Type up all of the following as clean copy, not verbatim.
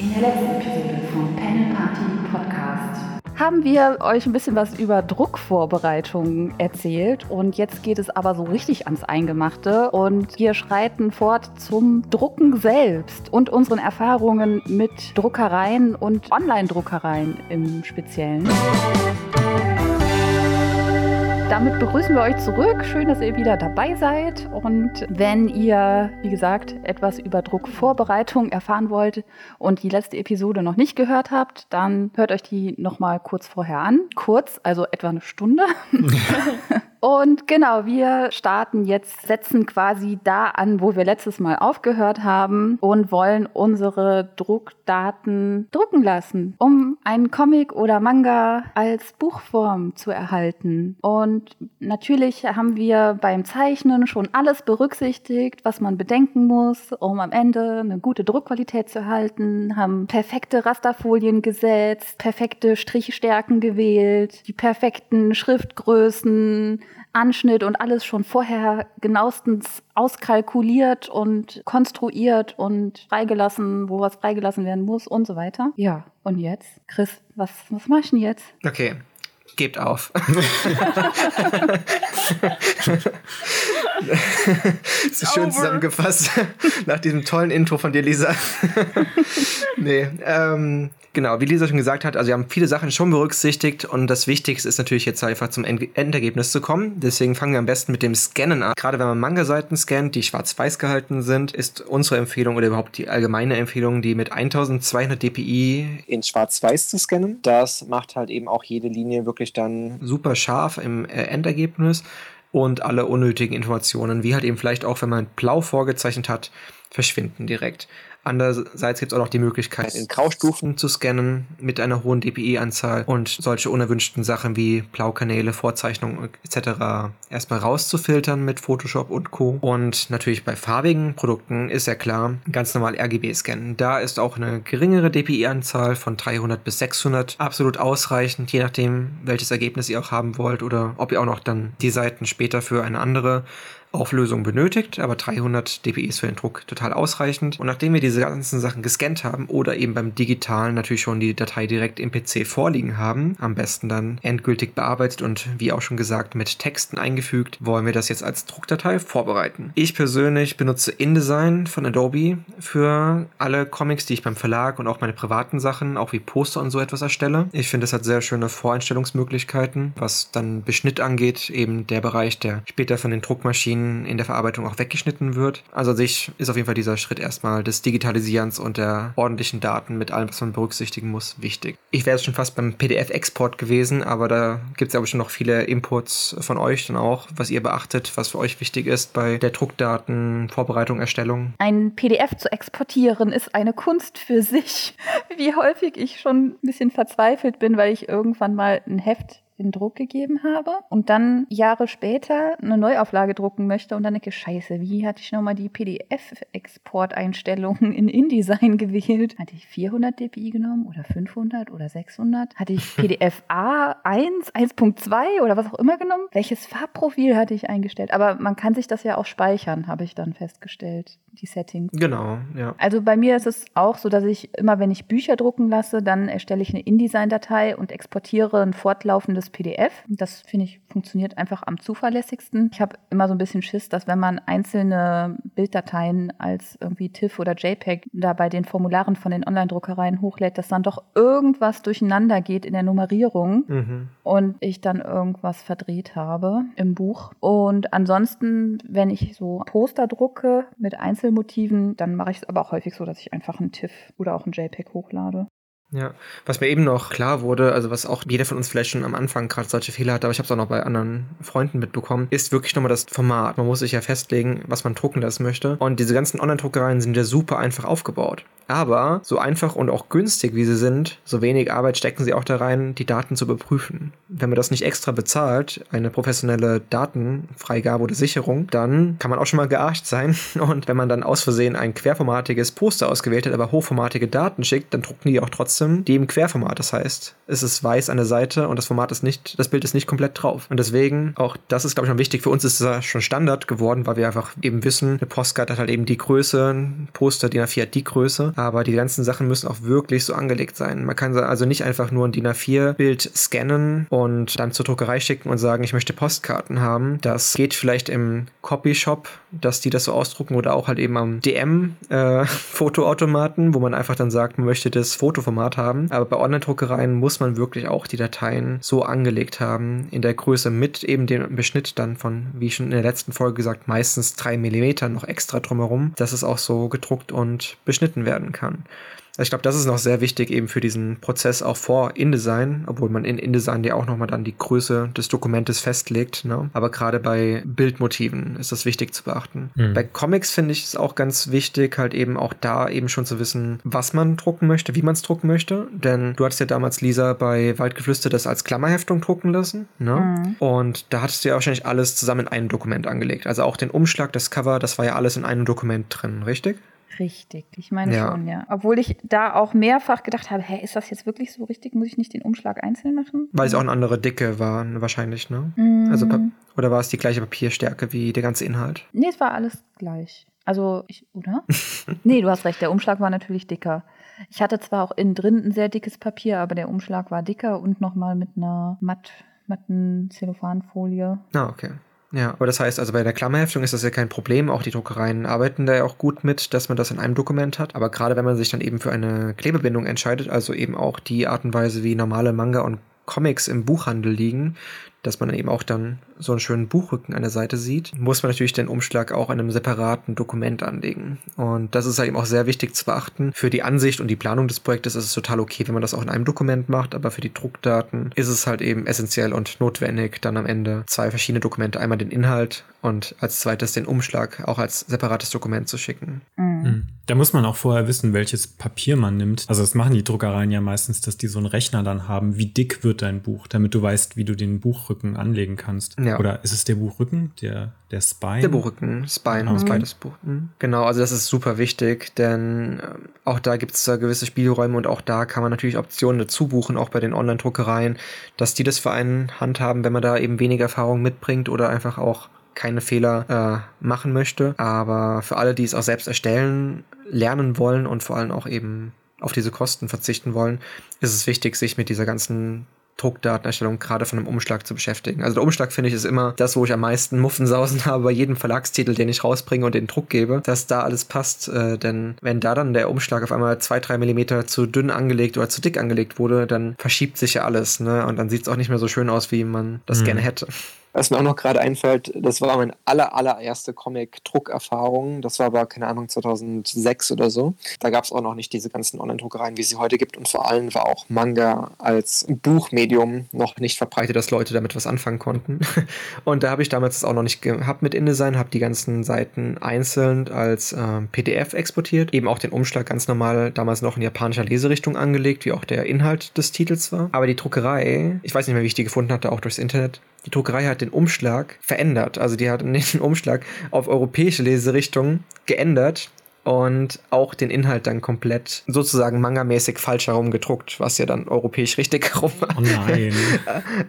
In der letzten Episode von Panel Party Podcast haben wir euch ein bisschen was über Druckvorbereitungen erzählt und jetzt geht es aber so richtig ans Eingemachte und wir schreiten fort zum Drucken selbst und unseren Erfahrungen mit Druckereien und Online-Druckereien im Speziellen. Damit begrüßen wir euch zurück. Schön, dass ihr wieder dabei seid. Und wenn ihr, wie gesagt, etwas über Druckvorbereitung erfahren wollt und die letzte Episode noch nicht gehört habt, dann hört euch die nochmal kurz vorher an. Kurz, also etwa eine Stunde. Und genau, wir starten jetzt, setzen quasi da an, wo wir letztes Mal aufgehört haben und wollen unsere Druckdaten drucken lassen, um einen Comic oder Manga als Buchform zu erhalten. Und natürlich haben wir beim Zeichnen schon alles berücksichtigt, was man bedenken muss, um am Ende eine gute Druckqualität zu erhalten, haben perfekte Rasterfolien gesetzt, perfekte Strichstärken gewählt, die perfekten Schriftgrößen, Anschnitt und alles schon vorher genauestens auskalkuliert und konstruiert und freigelassen, wo was freigelassen werden muss und so weiter. Ja, und jetzt? Chris, was mach ich denn jetzt? Okay, gebt auf. Das ist schön zusammengefasst nach diesem tollen Intro von dir, Lisa. Nee, genau, wie Lisa schon gesagt hat, also wir haben viele Sachen schon berücksichtigt und das Wichtigste ist natürlich jetzt einfach zum Endergebnis zu kommen. Deswegen fangen wir am besten mit dem Scannen an. Gerade wenn man Manga-Seiten scannt, die schwarz-weiß gehalten sind, ist unsere Empfehlung oder überhaupt die allgemeine Empfehlung, die mit 1200 DPI in schwarz-weiß zu scannen. Das macht halt eben auch jede Linie wirklich dann super scharf im Endergebnis. Und alle unnötigen Informationen, wie halt eben vielleicht auch, wenn man blau vorgezeichnet hat, verschwinden direkt. Andererseits gibt es auch noch die Möglichkeit, in Graustufen zu scannen mit einer hohen DPI-Anzahl und solche unerwünschten Sachen wie Blaukanäle, Vorzeichnungen etc. erstmal rauszufiltern mit Photoshop und Co. Und natürlich bei farbigen Produkten ist ja klar, ganz normal RGB scannen. Da ist auch eine geringere DPI-Anzahl von 300 bis 600 absolut ausreichend, je nachdem, welches Ergebnis ihr auch haben wollt oder ob ihr auch noch dann die Seiten später für eine andere Auflösung benötigt, aber 300 dpi ist für den Druck total ausreichend. Und nachdem wir diese ganzen Sachen gescannt haben oder eben beim Digitalen natürlich schon die Datei direkt im PC vorliegen haben, am besten dann endgültig bearbeitet und wie auch schon gesagt mit Texten eingefügt, wollen wir das jetzt als Druckdatei vorbereiten. Ich persönlich benutze InDesign von Adobe für alle Comics, die ich beim Verlag und auch meine privaten Sachen, auch wie Poster und so etwas erstelle. Ich finde, das hat sehr schöne Voreinstellungsmöglichkeiten, was dann Beschnitt angeht, eben der Bereich, der später von den Druckmaschinen in der Verarbeitung auch weggeschnitten wird. Also an sich ist auf jeden Fall dieser Schritt erstmal des Digitalisierens und der ordentlichen Daten mit allem, was man berücksichtigen muss, wichtig. Ich wäre schon fast beim PDF-Export gewesen, aber da gibt es ja bestimmt noch viele Inputs von euch dann auch, was ihr beachtet, was für euch wichtig ist bei der Druckdaten, Vorbereitung, Erstellung. Ein PDF zu exportieren ist eine Kunst für sich. Wie häufig ich schon ein bisschen verzweifelt bin, weil ich irgendwann mal ein Heft in Druck gegeben habe und dann Jahre später eine Neuauflage drucken möchte und dann denke ich, scheiße, wie hatte ich nochmal die PDF-Exporteinstellungen in InDesign gewählt? Hatte ich 400 dpi genommen oder 500 oder 600? Hatte ich PDF A1, 1.2 oder was auch immer genommen? Welches Farbprofil hatte ich eingestellt? Aber man kann sich das ja auch speichern, habe ich dann festgestellt, die Settings. Genau, ja. Also bei mir ist es auch so, dass ich immer, wenn ich Bücher drucken lasse, dann erstelle ich eine InDesign-Datei und exportiere ein fortlaufendes PDF. Das, finde ich, funktioniert einfach am zuverlässigsten. Ich habe immer so ein bisschen Schiss, dass wenn man einzelne Bilddateien als irgendwie TIFF oder JPEG da bei den Formularen von den Online-Druckereien hochlädt, dass dann doch irgendwas durcheinander geht in der Nummerierung und ich dann irgendwas verdreht habe im Buch. Und ansonsten, wenn ich so Poster drucke mit Einzelmotiven, dann mache ich es aber auch häufig so, dass ich einfach einen TIFF oder auch einen JPEG hochlade. Ja, was mir eben noch klar wurde, also was auch jeder von uns vielleicht schon am Anfang gerade solche Fehler hatte, aber ich habe es auch noch bei anderen Freunden mitbekommen, ist wirklich nochmal das Format. Man muss sich ja festlegen, was man drucken lassen möchte. Und diese ganzen Online-Druckereien sind ja super einfach aufgebaut. Aber so einfach und auch günstig, wie sie sind, so wenig Arbeit stecken sie auch da rein, die Daten zu überprüfen. Wenn man das nicht extra bezahlt, eine professionelle Datenfreigabe oder Sicherung, dann kann man auch schon mal gearscht sein. Und wenn man dann aus Versehen ein querformatiges Poster ausgewählt hat, aber hochformatige Daten schickt, dann drucken die auch trotzdem kurzem die im Querformat. Das heißt, es ist weiß an der Seite und das Format ist nicht, das Bild ist nicht komplett drauf. Und deswegen, auch das ist, glaube ich, noch wichtig. Für uns ist das schon Standard geworden, weil wir einfach eben wissen, eine Postkarte hat halt eben die Größe, ein Poster, DIN A4 hat die Größe, aber die ganzen Sachen müssen auch wirklich so angelegt sein. Man kann also nicht einfach nur ein DIN A4-Bild scannen und dann zur Druckerei schicken und sagen, ich möchte Postkarten haben. Das geht vielleicht im Copyshop, dass die das so ausdrucken oder auch halt eben am DM-Fotoautomaten, wo man einfach dann sagt, man möchte das Fotoformat haben. Aber bei Online-Druckereien muss man wirklich auch die Dateien so angelegt haben, in der Größe mit eben dem Beschnitt dann von, wie schon in der letzten Folge gesagt, meistens 3 mm noch extra drumherum, dass es auch so gedruckt und beschnitten werden kann. Also ich glaube, das ist noch sehr wichtig eben für diesen Prozess auch vor InDesign, obwohl man in InDesign ja auch nochmal dann die Größe des Dokumentes festlegt, ne? Aber gerade bei Bildmotiven ist das wichtig zu beachten. Mhm. Bei Comics finde ich es auch ganz wichtig, halt eben auch da eben schon zu wissen, was man drucken möchte, wie man es drucken möchte, denn du hattest ja damals, Lisa, bei Waldgeflüster das als Klammerheftung drucken lassen, ne? Mhm. Und da hattest du ja wahrscheinlich alles zusammen in einem Dokument angelegt, also auch den Umschlag, das Cover, das war ja alles in einem Dokument drin, richtig? Richtig, ich meine ja. Schon, ja. Obwohl ich da auch mehrfach gedacht habe, hä, ist das jetzt wirklich so richtig? Muss ich nicht den Umschlag einzeln machen? Weil es auch eine andere Dicke war wahrscheinlich, ne? Mm. Also, oder war es die gleiche Papierstärke wie der ganze Inhalt? Nee, es war alles gleich. Also, oder? Nee, du hast recht, der Umschlag war natürlich dicker. Ich hatte zwar auch innen drin ein sehr dickes Papier, aber der Umschlag war dicker und nochmal mit einer matten Zellophanfolie. Ah, okay. Ja, aber das heißt, also bei der Klammerheftung ist das ja kein Problem. Auch die Druckereien arbeiten da ja auch gut mit, dass man das in einem Dokument hat. Aber gerade wenn man sich dann eben für eine Klebebindung entscheidet, also eben auch die Art und Weise, wie normale Manga und Comics im Buchhandel liegen, dass man eben auch dann so einen schönen Buchrücken an der Seite sieht, muss man natürlich den Umschlag auch in einem separaten Dokument anlegen. Und das ist halt eben auch sehr wichtig zu beachten. Für die Ansicht und die Planung des Projektes ist es total okay, wenn man das auch in einem Dokument macht, aber für die Druckdaten ist es halt eben essentiell und notwendig, dann am Ende 2 verschiedene Dokumente, einmal den Inhalt und als zweites den Umschlag auch als separates Dokument zu schicken. Mhm. Da muss man auch vorher wissen, welches Papier man nimmt. Also das machen die Druckereien ja meistens, dass die so einen Rechner dann haben, wie dick wird dein Buch, damit du weißt, wie du den Buchrücken anlegen kannst. Ja. Oder ist es der Buchrücken, der Spine? Der Buchrücken, Spine, okay. Spine des Buch. Mhm. Genau, also das ist super wichtig, denn auch da gibt es gewisse Spielräume und auch da kann man natürlich Optionen dazu buchen, auch bei den Online-Druckereien, dass die das für einen handhaben, wenn man da eben weniger Erfahrung mitbringt oder einfach auch keine Fehler machen möchte. Aber für alle, die es auch selbst erstellen, lernen wollen und vor allem auch eben auf diese Kosten verzichten wollen, ist es wichtig, sich mit dieser ganzen Druckdatenerstellung gerade von einem Umschlag zu beschäftigen. Also der Umschlag, finde ich, ist immer das, wo ich am meisten Muffensausen habe bei jedem Verlagstitel, den ich rausbringe und den Druck gebe, dass da alles passt. Denn wenn da dann der Umschlag auf einmal 2-3 Millimeter zu dünn angelegt oder zu dick angelegt wurde, dann verschiebt sich ja alles, ne? Und dann sieht es auch nicht mehr so schön aus, wie man das gerne hätte. Was mir auch noch gerade einfällt, das war meine allererste Comic-Druckerfahrung. Das war aber, keine Ahnung, 2006 oder so. Da gab es auch noch nicht diese ganzen Online-Druckereien, wie es sie heute gibt. Und vor allem war auch Manga als Buchmedium noch nicht verbreitet, dass Leute damit was anfangen konnten. Und da habe ich damals das auch noch nicht gehabt mit InDesign, habe die ganzen Seiten einzeln als PDF exportiert. Eben auch den Umschlag ganz normal damals noch in japanischer Leserichtung angelegt, wie auch der Inhalt des Titels war. Aber die Druckerei, ich weiß nicht mehr, wie ich die gefunden hatte, auch durchs Internet, die Druckerei hat den Umschlag verändert. Also die hat den Umschlag auf europäische Leserichtung geändert und auch den Inhalt dann komplett sozusagen mangamäßig falsch herum gedruckt, was ja dann europäisch richtig herum war. Oh nein.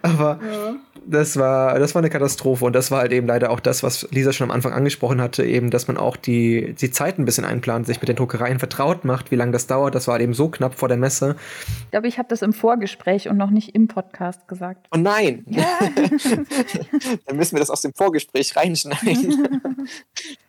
Aber ja. Das war eine Katastrophe und das war halt eben leider auch das, was Lisa schon am Anfang angesprochen hatte, eben, dass man auch die Zeit ein bisschen einplant, sich mit den Druckereien vertraut macht, wie lange das dauert. Das war halt eben so knapp vor der Messe. Ich glaube, ich habe das im Vorgespräch und noch nicht im Podcast gesagt. Oh nein! Ja. Dann müssen wir das aus dem Vorgespräch reinschneiden.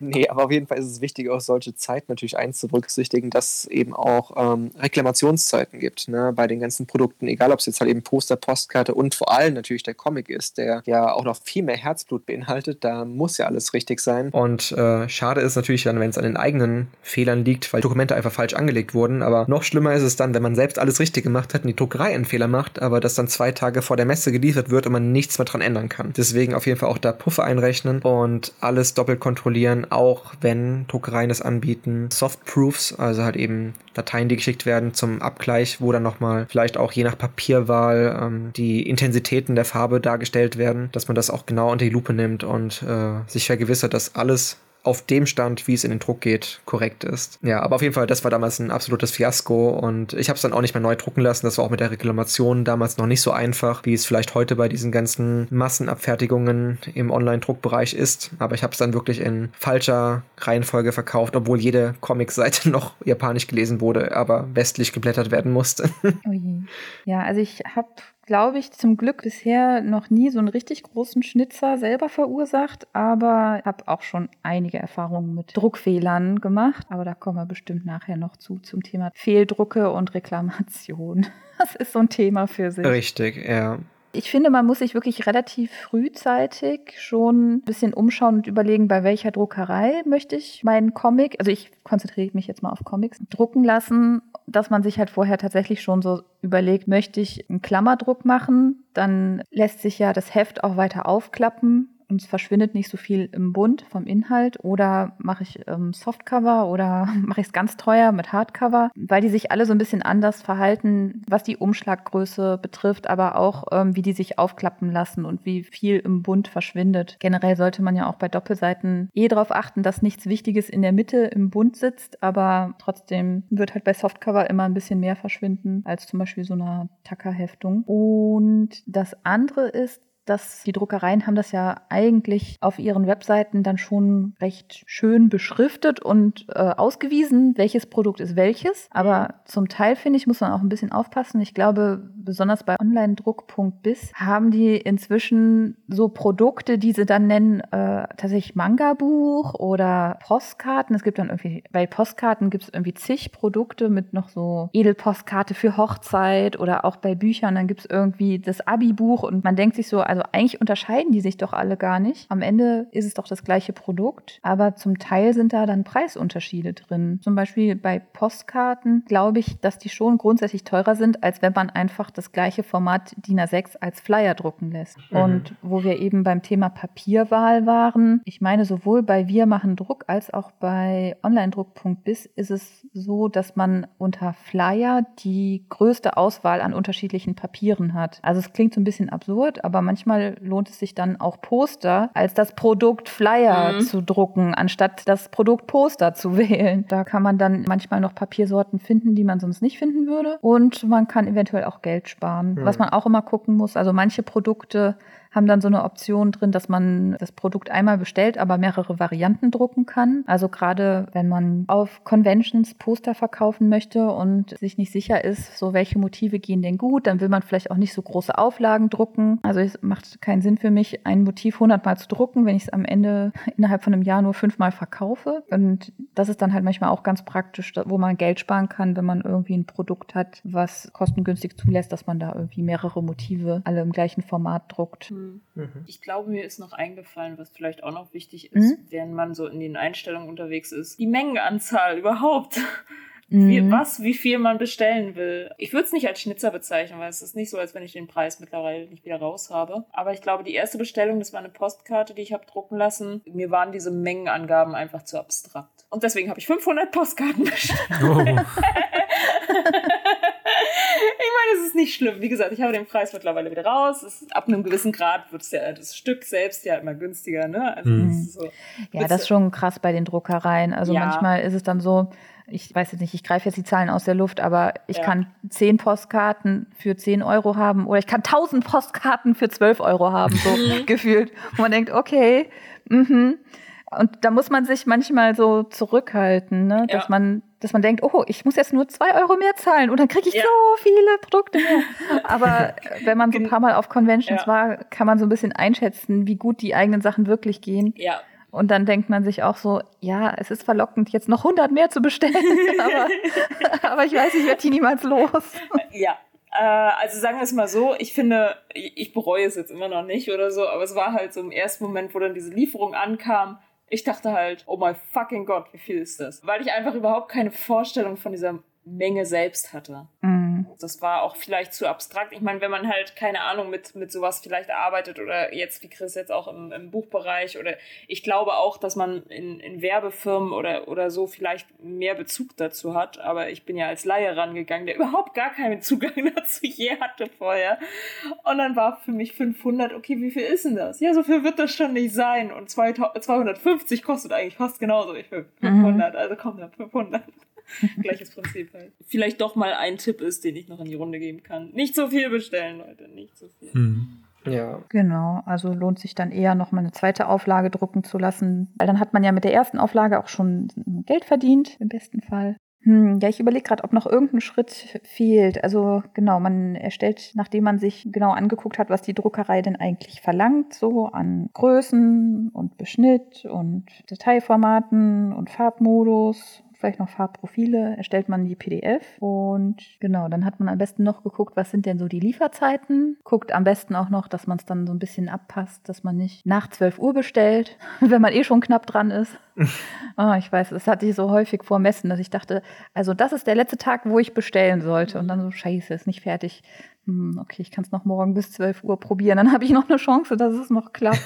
Nee, aber auf jeden Fall ist es wichtig, auch solche Zeit natürlich eins zu berücksichtigen, dass es eben auch Reklamationszeiten gibt, ne, bei den ganzen Produkten, egal ob es jetzt halt eben Poster, Postkarte und vor allem natürlich der Comic ist, der ja auch noch viel mehr Herzblut beinhaltet, da muss ja alles richtig sein. Und schade ist natürlich dann, wenn es an den eigenen Fehlern liegt, weil Dokumente einfach falsch angelegt wurden, aber noch schlimmer ist es dann, wenn man selbst alles richtig gemacht hat und die Druckerei einen Fehler macht, aber das dann 2 Tage vor der Messe geliefert wird und man nichts mehr dran ändern kann. Deswegen auf jeden Fall auch da Puffer einrechnen und alles doppelt kontrollieren, auch wenn Druckereien das anbieten. Softproofs, also halt eben Dateien, die geschickt werden zum Abgleich, wo dann nochmal vielleicht auch je nach Papierwahl die Intensitäten der Farbe dargestellt werden, dass man das auch genau unter die Lupe nimmt und sich vergewissert, dass alles auf dem Stand, wie es in den Druck geht, korrekt ist. Ja, aber auf jeden Fall, das war damals ein absolutes Fiasko und ich habe es dann auch nicht mehr neu drucken lassen. Das war auch mit der Reklamation damals noch nicht so einfach, wie es vielleicht heute bei diesen ganzen Massenabfertigungen im Online-Druckbereich ist. Aber ich habe es dann wirklich in falscher Reihenfolge verkauft, obwohl jede Comic-Seite noch japanisch gelesen wurde, aber westlich geblättert werden musste. Oh je. Ja, also ich habe, glaube ich, zum Glück bisher noch nie so einen richtig großen Schnitzer selber verursacht, aber habe auch schon einige Erfahrungen mit Druckfehlern gemacht. Aber da kommen wir bestimmt nachher noch zum Thema Fehldrucke und Reklamation. Das ist so ein Thema für sich. Richtig, ja. Ich finde, man muss sich wirklich relativ frühzeitig schon ein bisschen umschauen und überlegen, bei welcher Druckerei möchte ich meinen Comic, also ich konzentriere mich jetzt mal auf Comics, drucken lassen, dass man sich halt vorher tatsächlich schon so überlegt, möchte ich einen Klammerdruck machen, dann lässt sich ja das Heft auch weiter aufklappen. Und es verschwindet nicht so viel im Bund vom Inhalt. Oder mache ich Softcover oder mache ich es ganz teuer mit Hardcover, weil die sich alle so ein bisschen anders verhalten, was die Umschlaggröße betrifft, aber auch wie die sich aufklappen lassen und wie viel im Bund verschwindet. Generell sollte man ja auch bei Doppelseiten darauf achten, dass nichts Wichtiges in der Mitte im Bund sitzt, aber trotzdem wird halt bei Softcover immer ein bisschen mehr verschwinden als zum Beispiel so einer Tackerheftung. Und das andere ist, dass die Druckereien haben das ja eigentlich auf ihren Webseiten dann schon recht schön beschriftet und ausgewiesen, welches Produkt ist welches. Aber zum Teil, finde ich, muss man auch ein bisschen aufpassen. Ich glaube, besonders bei onlinedruck.biz haben die inzwischen so Produkte, die sie dann nennen, tatsächlich Manga-Buch oder Postkarten. Es gibt dann irgendwie, bei Postkarten gibt es irgendwie zig Produkte mit noch so Edelpostkarte für Hochzeit oder auch bei Büchern. Dann gibt es irgendwie das Abi-Buch und man denkt sich so, also eigentlich unterscheiden die sich doch alle gar nicht. Am Ende ist es doch das gleiche Produkt, aber zum Teil sind da dann Preisunterschiede drin. Zum Beispiel bei Postkarten glaube ich, dass die schon grundsätzlich teurer sind, als wenn man einfach das gleiche Format DIN A6 als Flyer drucken lässt. Mhm. Und wo wir eben beim Thema Papierwahl waren, ich meine sowohl bei Wir machen Druck als auch bei onlinedruck.biz ist es so, dass man unter Flyer die größte Auswahl an unterschiedlichen Papieren hat. Also es klingt so ein bisschen absurd, aber manchmal lohnt es sich dann auch Poster als das Produkt Flyer zu drucken, anstatt das Produkt Poster zu wählen. Da kann man dann manchmal noch Papiersorten finden, die man sonst nicht finden würde. Und man kann eventuell auch Geld sparen. Was man auch immer gucken muss, also manche Produkte haben dann so eine Option drin, dass man das Produkt einmal bestellt, aber mehrere Varianten drucken kann. Also gerade, wenn man auf Conventions Poster verkaufen möchte und sich nicht sicher ist, so welche Motive gehen denn gut, dann will man vielleicht auch nicht so große Auflagen drucken. Also es macht keinen Sinn für mich, ein Motiv 100-mal zu drucken, wenn ich es am Ende innerhalb von einem Jahr nur 5-mal verkaufe. Und das ist dann halt manchmal auch ganz praktisch, wo man Geld sparen kann, wenn man irgendwie ein Produkt hat, was kostengünstig zulässt, dass man da irgendwie mehrere Motive alle im gleichen Format druckt. Ich glaube, mir ist noch eingefallen, was vielleicht auch noch wichtig ist, wenn man so in den Einstellungen unterwegs ist, die Mengenanzahl überhaupt. Wie viel man bestellen will. Ich würde es nicht als Schnitzer bezeichnen, weil es ist nicht so, als wenn ich den Preis mittlerweile nicht wieder raus habe. Aber ich glaube, die erste Bestellung, das war eine Postkarte, die ich habe drucken lassen. Mir waren diese Mengenangaben einfach zu abstrakt. Und deswegen habe ich 500 Postkarten bestellt. Oh. Ich meine, es ist nicht schlimm. Wie gesagt, ich habe den Preis mittlerweile wieder raus. Ab einem gewissen Grad wird es ja das Stück selbst ja immer günstiger, ne? Also das ist so. Ja, das ist schon krass bei den Druckereien. Also manchmal ist es dann so, ich weiß jetzt nicht, ich greife jetzt die Zahlen aus der Luft, aber ich kann 10 Postkarten für 10 Euro haben oder ich kann 1000 Postkarten für 12 Euro haben, so gefühlt. Und man denkt, okay, Und da muss man sich manchmal so zurückhalten, ne? Dass man denkt, oh, ich muss jetzt nur 2 Euro mehr zahlen und dann kriege ich so viele Produkte mehr. Aber wenn man so ein paar Mal auf Conventions war, kann man so ein bisschen einschätzen, wie gut die eigenen Sachen wirklich gehen. Ja. Und dann denkt man sich auch so, ja, es ist verlockend, jetzt noch 100 mehr zu bestellen. aber ich weiß, ich werde die niemals los. Ja. Also sagen wir es mal so, ich finde, ich bereue es jetzt immer noch nicht oder so, aber es war halt so im ersten Moment, wo dann diese Lieferung ankam, ich dachte halt, oh my fucking Gott, wie viel ist das? Weil ich einfach überhaupt keine Vorstellung von dieser Menge selbst hatte. das war auch vielleicht zu abstrakt. Ich meine, wenn man halt, keine Ahnung, mit sowas vielleicht arbeitet oder jetzt, wie Chris jetzt auch im Buchbereich, oder ich glaube auch, dass man in Werbefirmen oder so vielleicht mehr Bezug dazu hat, aber ich bin ja als Laie rangegangen, der überhaupt gar keinen Zugang dazu je hatte vorher, und dann war für mich 500, okay, wie viel ist denn das? Ja, so viel wird das schon nicht sein, und 250 kostet eigentlich fast genauso wie 500, also komm, dann 500. Gleiches Prinzip halt. Vielleicht doch mal ein Tipp ist, den ich noch in die Runde geben kann. Nicht so viel bestellen, Leute, nicht so viel. Mhm. Ja. Genau, also lohnt sich dann eher nochmal eine zweite Auflage drucken zu lassen, weil dann hat man ja mit der ersten Auflage auch schon Geld verdient, im besten Fall. Ja, ich überlege gerade, ob noch irgendein Schritt fehlt. Also genau, man erstellt, nachdem man sich genau angeguckt hat, was die Druckerei denn eigentlich verlangt, so an Größen und Beschnitt und Dateiformaten und Farbmodus, vielleicht noch Farbprofile, erstellt man die PDF, und genau, dann hat man am besten noch geguckt, was sind denn so die Lieferzeiten, guckt am besten auch noch, dass man es dann so ein bisschen abpasst, dass man nicht nach 12 Uhr bestellt, wenn man eh schon knapp dran ist. Oh, ich weiß, das hatte ich so häufig vor Messen, dass ich dachte, also das ist der letzte Tag, wo ich bestellen sollte, und dann so, scheiße, ist nicht fertig. Okay, ich kann es noch morgen bis 12 Uhr probieren, dann habe ich noch eine Chance, dass es noch klappt.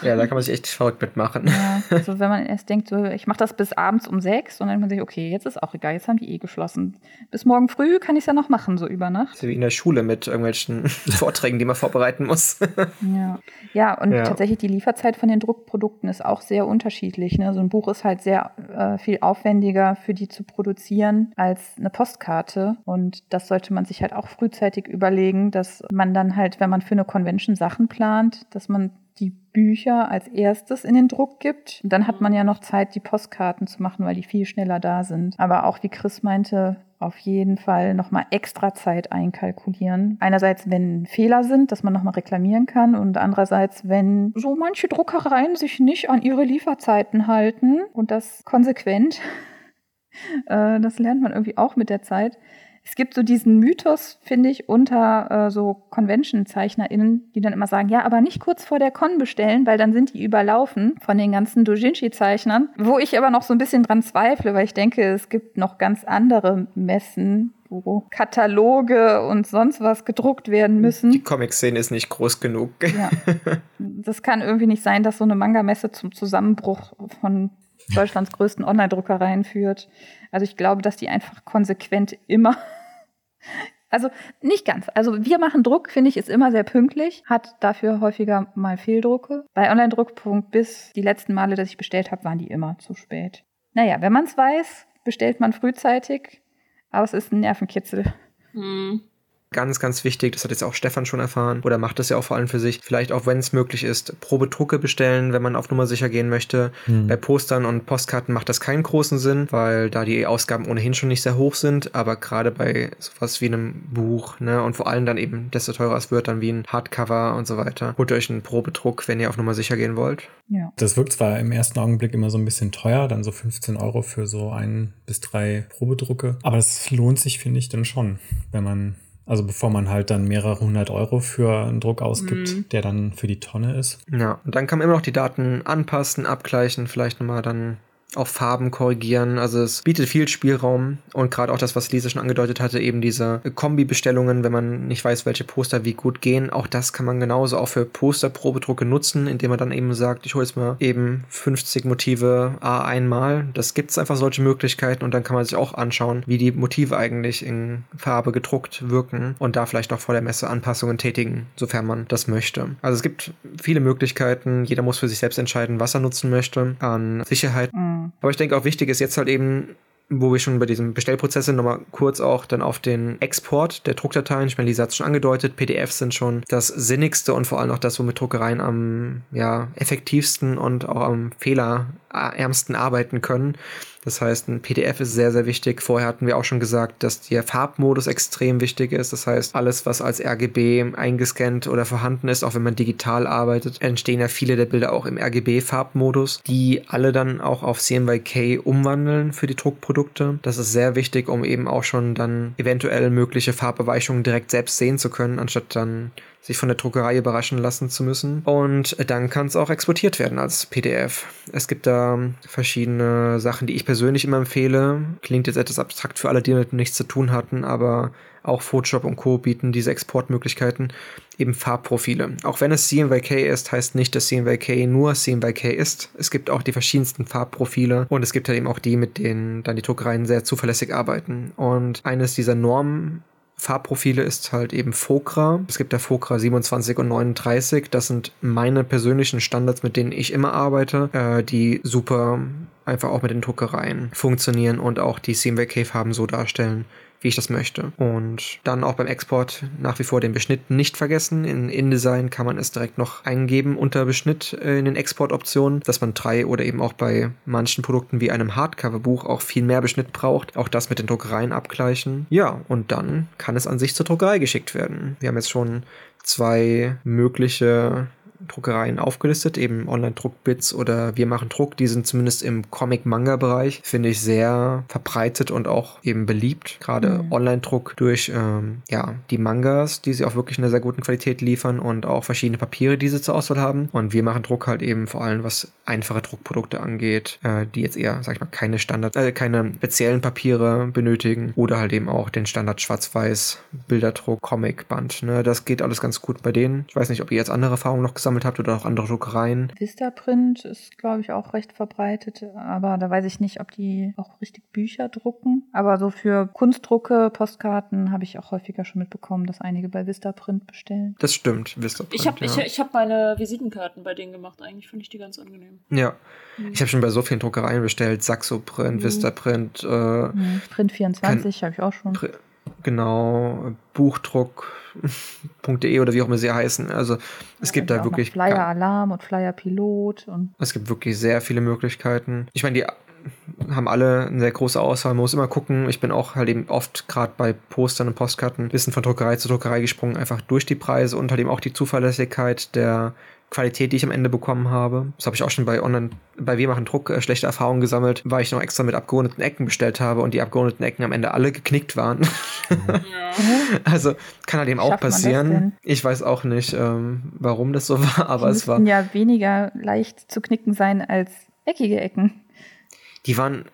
Ja, da kann man sich echt verrückt mitmachen. Ja, also wenn man erst denkt, so, ich mache das bis abends um 6, und dann denkt man sich, okay, jetzt ist auch egal, jetzt haben die eh geschlossen. Bis morgen früh kann ich es ja noch machen, so über Nacht. So wie in der Schule mit irgendwelchen Vorträgen, die man vorbereiten muss. Ja, und tatsächlich die Lieferzeit von den Druckprodukten ist auch sehr unterschiedlich. Ne? So ein Buch ist halt sehr viel aufwendiger für die zu produzieren als eine Postkarte, und das sollte man sich halt auch frühzeitig überlegen, dass man dann halt, wenn man für eine Convention Sachen plant, dass man die Bücher als erstes in den Druck gibt. Und dann hat man ja noch Zeit, die Postkarten zu machen, weil die viel schneller da sind. Aber auch, wie Chris meinte, auf jeden Fall nochmal extra Zeit einkalkulieren. Einerseits, wenn Fehler sind, dass man nochmal reklamieren kann, und andererseits, wenn so manche Druckereien sich nicht an ihre Lieferzeiten halten, und das konsequent, das lernt man irgendwie auch mit der Zeit. Es gibt so diesen Mythos, finde ich, unter so Convention-ZeichnerInnen, die dann immer sagen, ja, aber nicht kurz vor der Con bestellen, weil dann sind die überlaufen von den ganzen Doujinshi-Zeichnern. Wo ich aber noch so ein bisschen dran zweifle, weil ich denke, es gibt noch ganz andere Messen, wo Kataloge und sonst was gedruckt werden müssen. Die Comic-Szene ist nicht groß genug. Ja. Das kann irgendwie nicht sein, dass so eine Manga-Messe zum Zusammenbruch von Deutschlands größten Online-Druckereien führt. Also ich glaube, dass die einfach konsequent immer, also nicht ganz, also Wir machen Druck, finde ich, ist immer sehr pünktlich, hat dafür häufiger mal Fehldrucke. Bei onlinedruck.biz, die letzten Male, dass ich bestellt habe, waren die immer zu spät. Naja, wenn man es weiß, bestellt man frühzeitig, aber es ist ein Nervenkitzel. Mhm. Ganz, ganz wichtig, das hat jetzt auch Stefan schon erfahren, oder macht das ja auch vor allem für sich, vielleicht auch, wenn es möglich ist, Probedrucke bestellen, wenn man auf Nummer sicher gehen möchte. Bei Postern und Postkarten macht das keinen großen Sinn, weil da die Ausgaben ohnehin schon nicht sehr hoch sind, aber gerade bei sowas wie einem Buch, ne, und vor allem dann eben, desto teurer es wird, dann wie ein Hardcover und so weiter, holt euch einen Probedruck, wenn ihr auf Nummer sicher gehen wollt. Ja. Das wirkt zwar im ersten Augenblick immer so ein bisschen teuer, dann so 15 Euro für so 1 bis 3 Probedrucke, aber es lohnt sich, finde ich, dann schon, wenn man... Also bevor man halt dann mehrere 100 Euro für einen Druck ausgibt, der dann für die Tonne ist. Ja, und dann kann man immer noch die Daten anpassen, abgleichen, vielleicht nochmal dann auch Farben korrigieren. Also es bietet viel Spielraum, und gerade auch das, was Lisa schon angedeutet hatte, eben diese Kombi-Bestellungen, wenn man nicht weiß, welche Poster wie gut gehen. Auch das kann man genauso auch für Posterprobedrucke nutzen, indem man dann eben sagt, ich hole jetzt mal eben 50 Motive einmal. Das gibt es einfach, solche Möglichkeiten, und dann kann man sich auch anschauen, wie die Motive eigentlich in Farbe gedruckt wirken und da vielleicht auch vor der Messe Anpassungen tätigen, sofern man das möchte. Also es gibt viele Möglichkeiten. Jeder muss für sich selbst entscheiden, was er nutzen möchte an Sicherheit. Aber ich denke auch, wichtig ist jetzt halt eben, wo wir schon bei diesem Bestellprozess sind, nochmal kurz auch dann auf den Export der Druckdateien. Ich meine, Lisa hat es schon angedeutet, PDFs sind schon das Sinnigste und vor allem auch das, womit Druckereien am effektivsten und auch am fehlerärmsten arbeiten können. Das heißt, ein PDF ist sehr, sehr wichtig. Vorher hatten wir auch schon gesagt, dass der Farbmodus extrem wichtig ist. Das heißt, alles, was als RGB eingescannt oder vorhanden ist, auch wenn man digital arbeitet, entstehen ja viele der Bilder auch im RGB-Farbmodus, die alle dann auch auf CMYK umwandeln für die Druckprodukte. Das ist sehr wichtig, um eben auch schon dann eventuell mögliche Farbabweichungen direkt selbst sehen zu können, anstatt dann sich von der Druckerei überraschen lassen zu müssen. Und dann kann es auch exportiert werden als PDF. Es gibt da da verschiedene Sachen, die ich persönlich immer empfehle. Klingt jetzt etwas abstrakt für alle, die damit nichts zu tun hatten, aber auch Photoshop und Co. bieten diese Exportmöglichkeiten, eben Farbprofile. Auch wenn es CMYK ist, heißt nicht, dass CMYK nur CMYK ist. Es gibt auch die verschiedensten Farbprofile und es gibt halt eben auch die, mit denen dann die Druckereien sehr zuverlässig arbeiten. Und eines dieser Normen Farbprofile ist halt eben Fogra. Es gibt da Fogra 27 und 39. Das sind meine persönlichen Standards, mit denen ich immer arbeite, die super einfach auch mit den Druckereien funktionieren und auch die CMYK-Farben so darstellen, wie ich das möchte. Und dann auch beim Export nach wie vor den Beschnitt nicht vergessen. In InDesign kann man es direkt noch eingeben unter Beschnitt in den Exportoptionen, dass man 3 oder eben auch bei manchen Produkten wie einem Hardcover-Buch auch viel mehr Beschnitt braucht. Auch das mit den Druckereien abgleichen. Ja, und dann kann es an sich zur Druckerei geschickt werden. Wir haben jetzt schon 2 mögliche Druckereien aufgelistet, eben onlinedruck.biz oder Wir machen Druck. Die sind zumindest im Comic-Manga-Bereich, finde ich, sehr verbreitet und auch eben beliebt. Gerade Online-Druck durch die Mangas, die sie auch wirklich in einer sehr guten Qualität liefern und auch verschiedene Papiere, die sie zur Auswahl haben. Und Wir machen Druck halt eben vor allem, was einfache Druckprodukte angeht, die jetzt eher, sag ich mal, keine Standard, keine speziellen Papiere benötigen oder halt eben auch den Standard Schwarz-Weiß Bilderdruck, Comic-Band. Ne? Das geht alles ganz gut bei denen. Ich weiß nicht, ob ihr jetzt andere Erfahrungen noch gesammelt habt oder auch andere Druckereien. Vistaprint ist, glaube ich, auch recht verbreitet, aber da weiß ich nicht, ob die auch richtig Bücher drucken. Aber so für Kunstdrucke, Postkarten habe ich auch häufiger schon mitbekommen, dass einige bei Vistaprint bestellen. Das stimmt, Vistaprint. Ich hab meine Visitenkarten bei denen gemacht. Eigentlich finde ich die ganz angenehm. Ja, Ich habe schon bei so vielen Druckereien bestellt. Saxoprint, Vistaprint. Print24 habe ich auch schon. Genau, buchdruck.de oder wie auch immer sie heißen. Also es gibt da wirklich Flyer Alarm und Flyer Pilot. Und es gibt wirklich sehr viele Möglichkeiten. Ich meine, die haben alle eine sehr große Auswahl. Man muss immer gucken. Ich bin auch halt eben oft gerade bei Postern und Postkarten ein bisschen von Druckerei zu Druckerei gesprungen, einfach durch die Preise und halt eben auch die Zuverlässigkeit der Qualität, die ich am Ende bekommen habe. Das habe ich auch schon bei Wir machen Druck schlechte Erfahrungen gesammelt, weil ich noch extra mit abgerundeten Ecken bestellt habe und die abgerundeten Ecken am Ende alle geknickt waren. Ja. Also kann halt eben auch passieren. Ich weiß auch nicht, warum das so war, aber es war... Die müssten ja weniger leicht zu knicken sein als eckige Ecken. Die waren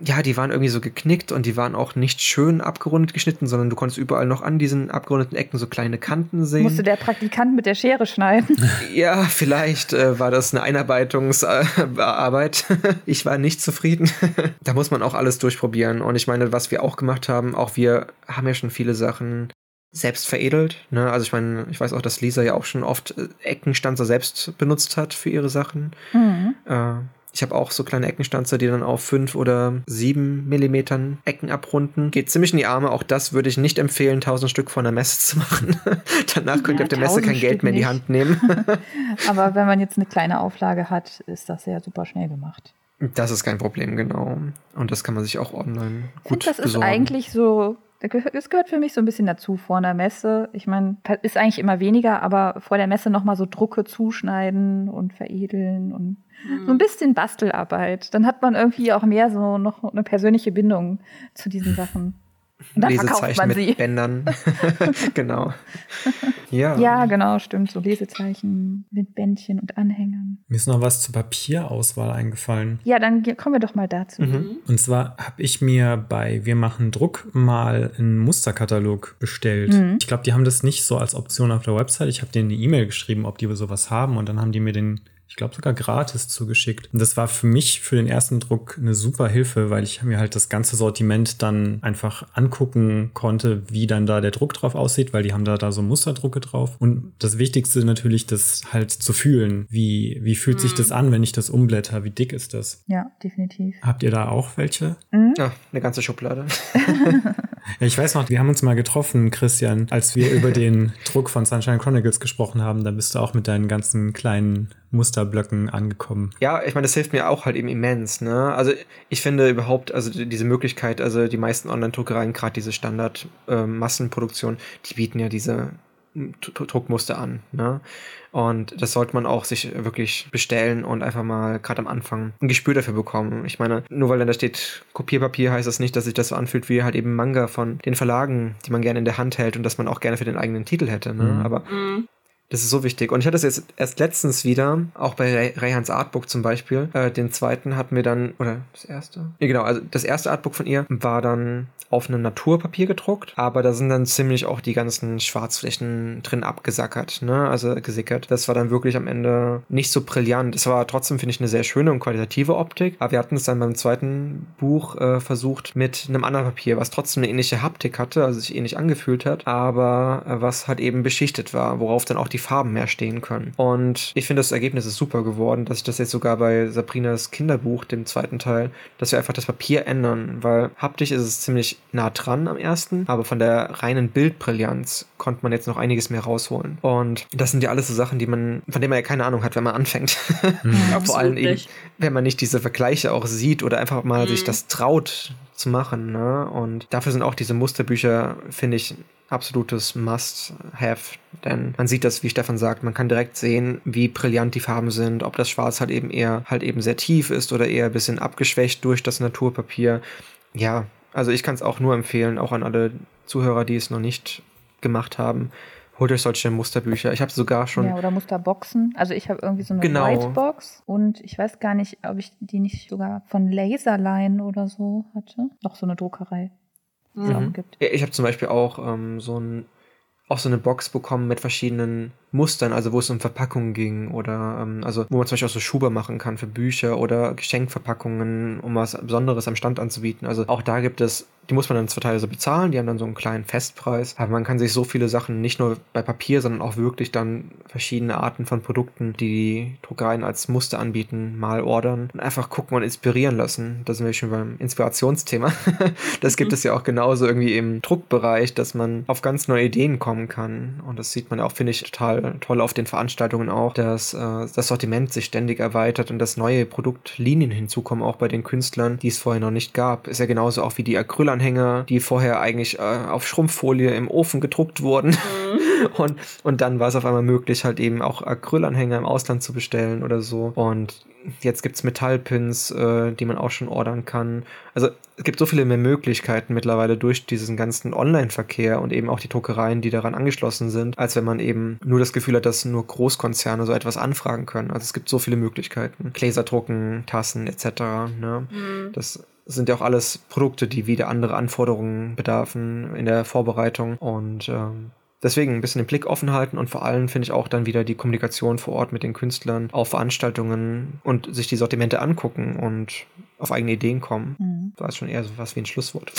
irgendwie so geknickt und die waren auch nicht schön abgerundet geschnitten, sondern du konntest überall noch an diesen abgerundeten Ecken so kleine Kanten sehen. Musste der Praktikant mit der Schere schneiden? Ja, vielleicht war das eine Einarbeitungsarbeit. Ich war nicht zufrieden. Da muss man auch alles durchprobieren. Und ich meine, was wir auch gemacht haben, auch wir haben ja schon viele Sachen selbst veredelt, ne? Also ich meine, ich weiß auch, dass Lisa ja auch schon oft Eckenstanzer selbst benutzt hat für ihre Sachen. Mhm. Ich habe auch so kleine Eckenstanzer, die dann auf 5 oder 7 Millimetern Ecken abrunden. Geht ziemlich in die Arme. Auch das würde ich nicht empfehlen, 1000 Stück von der Messe zu machen. Danach könnt ihr auf der Messe kein Geld mehr in die Hand nehmen. Aber wenn man jetzt eine kleine Auflage hat, ist das ja super schnell gemacht. Das ist kein Problem, genau. Und das kann man sich auch online gut besorgen. Das ist eigentlich so... Das gehört für mich so ein bisschen dazu vor einer Messe. Ich meine, ist eigentlich immer weniger, aber vor der Messe nochmal so Drucke zuschneiden und veredeln und so ein bisschen Bastelarbeit. Dann hat man irgendwie auch mehr so noch eine persönliche Bindung zu diesen Sachen. Und dann verkauft man sie. Lesezeichen mit Bändern. Genau. Ja, genau, stimmt. So Lesezeichen mit Bändchen und Anhängern. Mir ist noch was zur Papierauswahl eingefallen. Ja, dann kommen wir doch mal dazu. Mhm. Und zwar habe ich mir bei Wir machen Druck mal einen Musterkatalog bestellt. Mhm. Ich glaube, die haben das nicht so als Option auf der Website. Ich habe denen eine E-Mail geschrieben, ob die sowas haben. Und dann haben die mir den, ich glaube, sogar gratis zugeschickt. Und das war für mich für den ersten Druck eine super Hilfe, weil ich mir halt das ganze Sortiment dann einfach angucken konnte, wie dann da der Druck drauf aussieht, weil die haben da so Musterdrucke drauf. Und das Wichtigste natürlich, das halt zu fühlen. Wie fühlt sich das an, wenn ich das umblätter? Wie dick ist das? Ja, definitiv. Habt ihr da auch welche? Mhm. Ja, eine ganze Schublade. Ja, ich weiß noch, wir haben uns mal getroffen, Christian, als wir über den Druck von Sunshine Chronicles gesprochen haben. Da bist du auch mit deinen ganzen kleinen Musterblöcken angekommen. Ja, ich meine, das hilft mir auch halt eben immens, ne? Also ich finde überhaupt, also diese Möglichkeit, also die meisten Online-Druckereien, gerade diese Standard-Massenproduktion, die bieten ja diese Druckmuster an, ne? Und das sollte man auch sich wirklich bestellen und einfach mal gerade am Anfang ein Gespür dafür bekommen. Ich meine, nur weil dann da steht Kopierpapier, heißt das nicht, dass sich das so anfühlt wie halt eben Manga von den Verlagen, die man gerne in der Hand hält und dass man auch gerne für den eigenen Titel hätte, ne? Aber Das ist so wichtig. Und ich hatte es jetzt erst letztens wieder, auch bei Rayhans Artbook zum Beispiel. Den zweiten hat mir dann, oder das erste? Ja, genau, also das erste Artbook von ihr war dann auf einem Naturpapier gedruckt, aber da sind dann ziemlich auch die ganzen Schwarzflächen drin abgesackert, ne? Also gesickert. Das war dann wirklich am Ende nicht so brillant. Es war trotzdem, finde ich, eine sehr schöne und qualitative Optik, aber wir hatten es dann beim zweiten Buch versucht mit einem anderen Papier, was trotzdem eine ähnliche Haptik hatte, also sich ähnlich angefühlt hat, aber was halt eben beschichtet war, worauf dann auch die Farben mehr stehen können. Und ich finde, das Ergebnis ist super geworden, dass ich das jetzt sogar bei Sabrinas Kinderbuch, dem zweiten Teil, dass wir einfach das Papier ändern, weil haptisch ist es ziemlich nah dran am ersten, aber von der reinen Bildbrillanz konnte man jetzt noch einiges mehr rausholen. Und das sind ja alles so Sachen, die man, von denen man ja keine Ahnung hat, wenn man anfängt. Mhm. Vor allem eben, wenn man nicht diese Vergleiche auch sieht oder einfach mal sich das traut zu machen, ne? Und dafür sind auch diese Musterbücher, finde ich, absolutes Must-Have, denn man sieht das, wie Stefan sagt, man kann direkt sehen, wie brillant die Farben sind, ob das Schwarz halt eben sehr tief ist oder eher ein bisschen abgeschwächt durch das Naturpapier. Ja, also ich kann es auch nur empfehlen, auch an alle Zuhörer, die es noch nicht gemacht haben, holt euch solche Musterbücher. Ich habe sogar schon... Ja, oder Musterboxen. Also ich habe irgendwie so eine Whitebox und ich weiß gar nicht, ob ich die nicht sogar von Laserline oder so hatte. Noch so eine Druckerei. Mhm. Gibt. Ich habe zum Beispiel auch so eine Box bekommen mit verschiedenen Mustern, also wo es um Verpackungen ging oder also wo man zum Beispiel auch so Schuber machen kann für Bücher oder Geschenkverpackungen, um was Besonderes am Stand anzubieten. Also auch da gibt es, die muss man dann 2 Teile so bezahlen, die haben dann so einen kleinen Festpreis, aber man kann sich so viele Sachen, nicht nur bei Papier, sondern auch wirklich dann verschiedene Arten von Produkten, die Druckereien als Muster anbieten, mal ordern und einfach gucken und inspirieren lassen. Da sind wir schon beim Inspirationsthema. Das gibt es ja auch genauso irgendwie im Druckbereich, dass man auf ganz neue Ideen kommen kann und das sieht man auch, finde ich, total toll auf den Veranstaltungen auch, dass das Sortiment sich ständig erweitert und dass neue Produktlinien hinzukommen, auch bei den Künstlern, die es vorher noch nicht gab. Ist ja genauso auch wie die Acrylanhänger, die vorher eigentlich auf Schrumpffolie im Ofen gedruckt wurden. Und dann war es auf einmal möglich, halt eben auch Acrylanhänger im Ausland zu bestellen oder so. Und jetzt gibt es Metallpins, die man auch schon ordern kann. Also es gibt so viele mehr Möglichkeiten mittlerweile durch diesen ganzen Online-Verkehr und eben auch die Druckereien, die daran angeschlossen sind, als wenn man eben nur das Gefühl hat, dass nur Großkonzerne so etwas anfragen können. Also es gibt so viele Möglichkeiten. Gläser drucken, Tassen etc. Ne? Mhm. Das sind ja auch alles Produkte, die wieder andere Anforderungen bedarfen in der Vorbereitung und deswegen ein bisschen den Blick offen halten und vor allem finde ich auch dann wieder die Kommunikation vor Ort mit den Künstlern auf Veranstaltungen und sich die Sortimente angucken und auf eigene Ideen kommen. Mhm. Das war schon eher so was wie ein Schlusswort.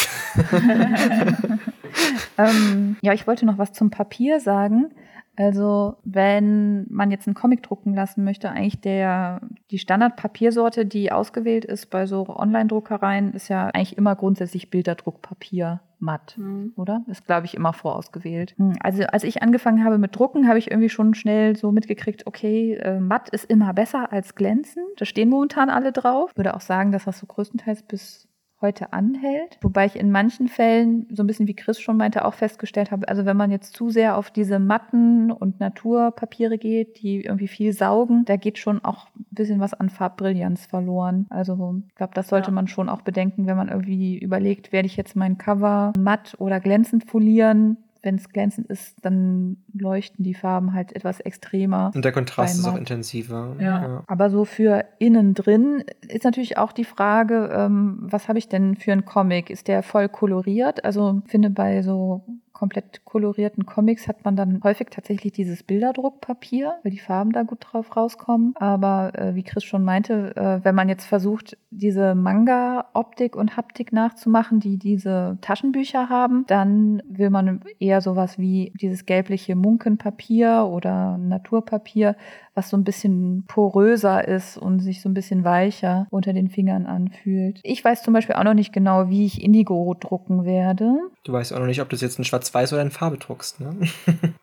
Ja, ich wollte noch was zum Papier sagen. Also wenn man jetzt einen Comic drucken lassen möchte, eigentlich die Standardpapiersorte, die ausgewählt ist bei so Online-Druckereien, ist ja eigentlich immer grundsätzlich Bilderdruckpapier. Matt, oder? Ist, glaube ich, immer vorausgewählt. Also als ich angefangen habe mit Drucken, habe ich irgendwie schon schnell so mitgekriegt, okay, matt ist immer besser als glänzend. Da stehen momentan alle drauf. Ich würde auch sagen, dass das so größtenteils bis heute anhält. Wobei ich in manchen Fällen, so ein bisschen wie Chris schon meinte, auch festgestellt habe, also wenn man jetzt zu sehr auf diese matten und Naturpapiere geht, die irgendwie viel saugen, da geht schon auch ein bisschen was an Farbbrillanz verloren. Also ich glaube, das sollte man schon auch bedenken, wenn man irgendwie überlegt, werde ich jetzt mein Cover matt oder glänzend folieren? Wenn es glänzend ist, dann leuchten die Farben halt etwas extremer. Und der Kontrast ist auch intensiver. Ja. Aber so für innen drin ist natürlich auch die Frage, was habe ich denn für einen Comic? Ist der voll koloriert? Also ich finde, bei so komplett kolorierten Comics hat man dann häufig tatsächlich dieses Bilderdruckpapier, weil die Farben da gut drauf rauskommen. Aber wie Chris schon meinte, wenn man jetzt versucht, diese Manga-Optik und Haptik nachzumachen, die diese Taschenbücher haben, dann will man eher sowas wie dieses gelbliche Munkenpapier oder Naturpapier, was so ein bisschen poröser ist und sich so ein bisschen weicher unter den Fingern anfühlt. Ich weiß zum Beispiel auch noch nicht genau, wie ich Indigo drucken werde. Du weißt auch noch nicht, ob das jetzt ein Schwarz-Weiß oder in Farbe druckst, ne?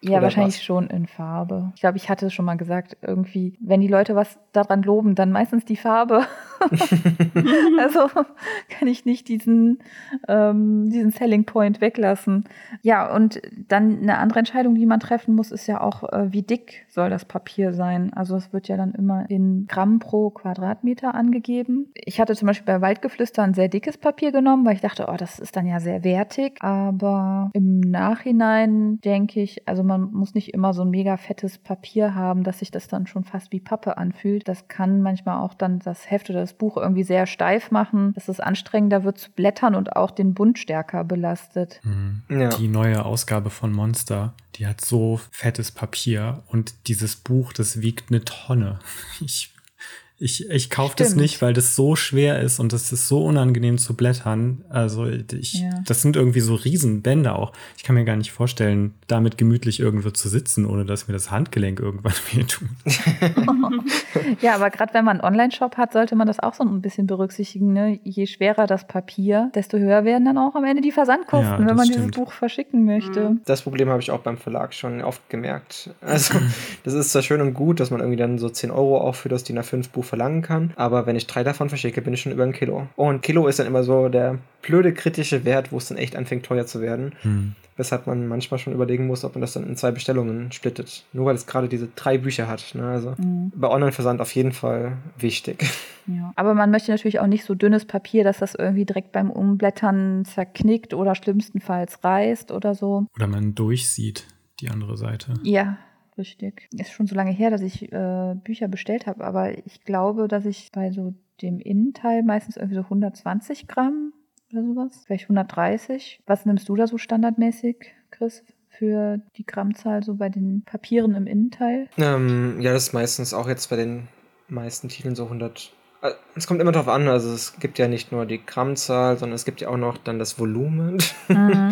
Ja, wahrscheinlich was? Schon in Farbe. Ich glaube, ich hatte es schon mal gesagt, irgendwie, wenn die Leute was daran loben, dann meistens die Farbe Also kann ich nicht diesen Selling Point weglassen. Ja, und dann eine andere Entscheidung, die man treffen muss, ist ja auch, wie dick soll das Papier sein? Also es wird ja dann immer in Gramm pro Quadratmeter angegeben. Ich hatte zum Beispiel bei Waldgeflüster ein sehr dickes Papier genommen, weil ich dachte, oh, das ist dann ja sehr wertig. Aber im Nachhinein denke ich, also man muss nicht immer so ein mega fettes Papier haben, dass sich das dann schon fast wie Pappe anfühlt. Das kann manchmal auch dann das Heft oder das Buch irgendwie sehr steif machen, dass es anstrengender wird zu blättern und auch den Bund stärker belastet. Mhm. Ja. Die neue Ausgabe von Monster, die hat so fettes Papier und dieses Buch, das wiegt eine Tonne. Ich kaufe das nicht, weil das so schwer ist und das ist so unangenehm zu blättern. Also das sind irgendwie so Riesenbände auch. Ich kann mir gar nicht vorstellen, damit gemütlich irgendwo zu sitzen, ohne dass mir das Handgelenk irgendwann wehtut. Ja, aber gerade wenn man einen Online-Shop hat, sollte man das auch so ein bisschen berücksichtigen. Ne? Je schwerer das Papier, desto höher werden dann auch am Ende die Versandkosten, wenn man dieses Buch verschicken möchte. Das Problem habe ich auch beim Verlag schon oft gemerkt. Also das ist zwar schön und gut, dass man irgendwie dann so 10 Euro auch für das DIN A5 Buch verlangen kann, aber wenn ich 3 davon verschicke, bin ich schon über ein Kilo. Und Kilo ist dann immer so der blöde kritische Wert, wo es dann echt anfängt teuer zu werden, weshalb man manchmal schon überlegen muss, ob man das dann in 2 Bestellungen splittet. Nur weil es gerade diese 3 Bücher hat. Ne? Also bei Online-Versand auf jeden Fall wichtig. Ja. Aber man möchte natürlich auch nicht so dünnes Papier, dass das irgendwie direkt beim Umblättern zerknickt oder schlimmstenfalls reißt oder so. Oder man durchsieht die andere Seite. Ja. Richtig. Ist schon so lange her, dass ich Bücher bestellt habe, aber ich glaube, dass ich bei so dem Innenteil meistens irgendwie so 120 Gramm oder sowas, vielleicht 130. Was nimmst du da so standardmäßig, Chris, für die Grammzahl so bei den Papieren im Innenteil? Ja, das ist meistens auch jetzt bei den meisten Titeln so 100. Es kommt immer drauf an, also es gibt ja nicht nur die Grammzahl, sondern es gibt ja auch noch dann das Volumen. Mhm.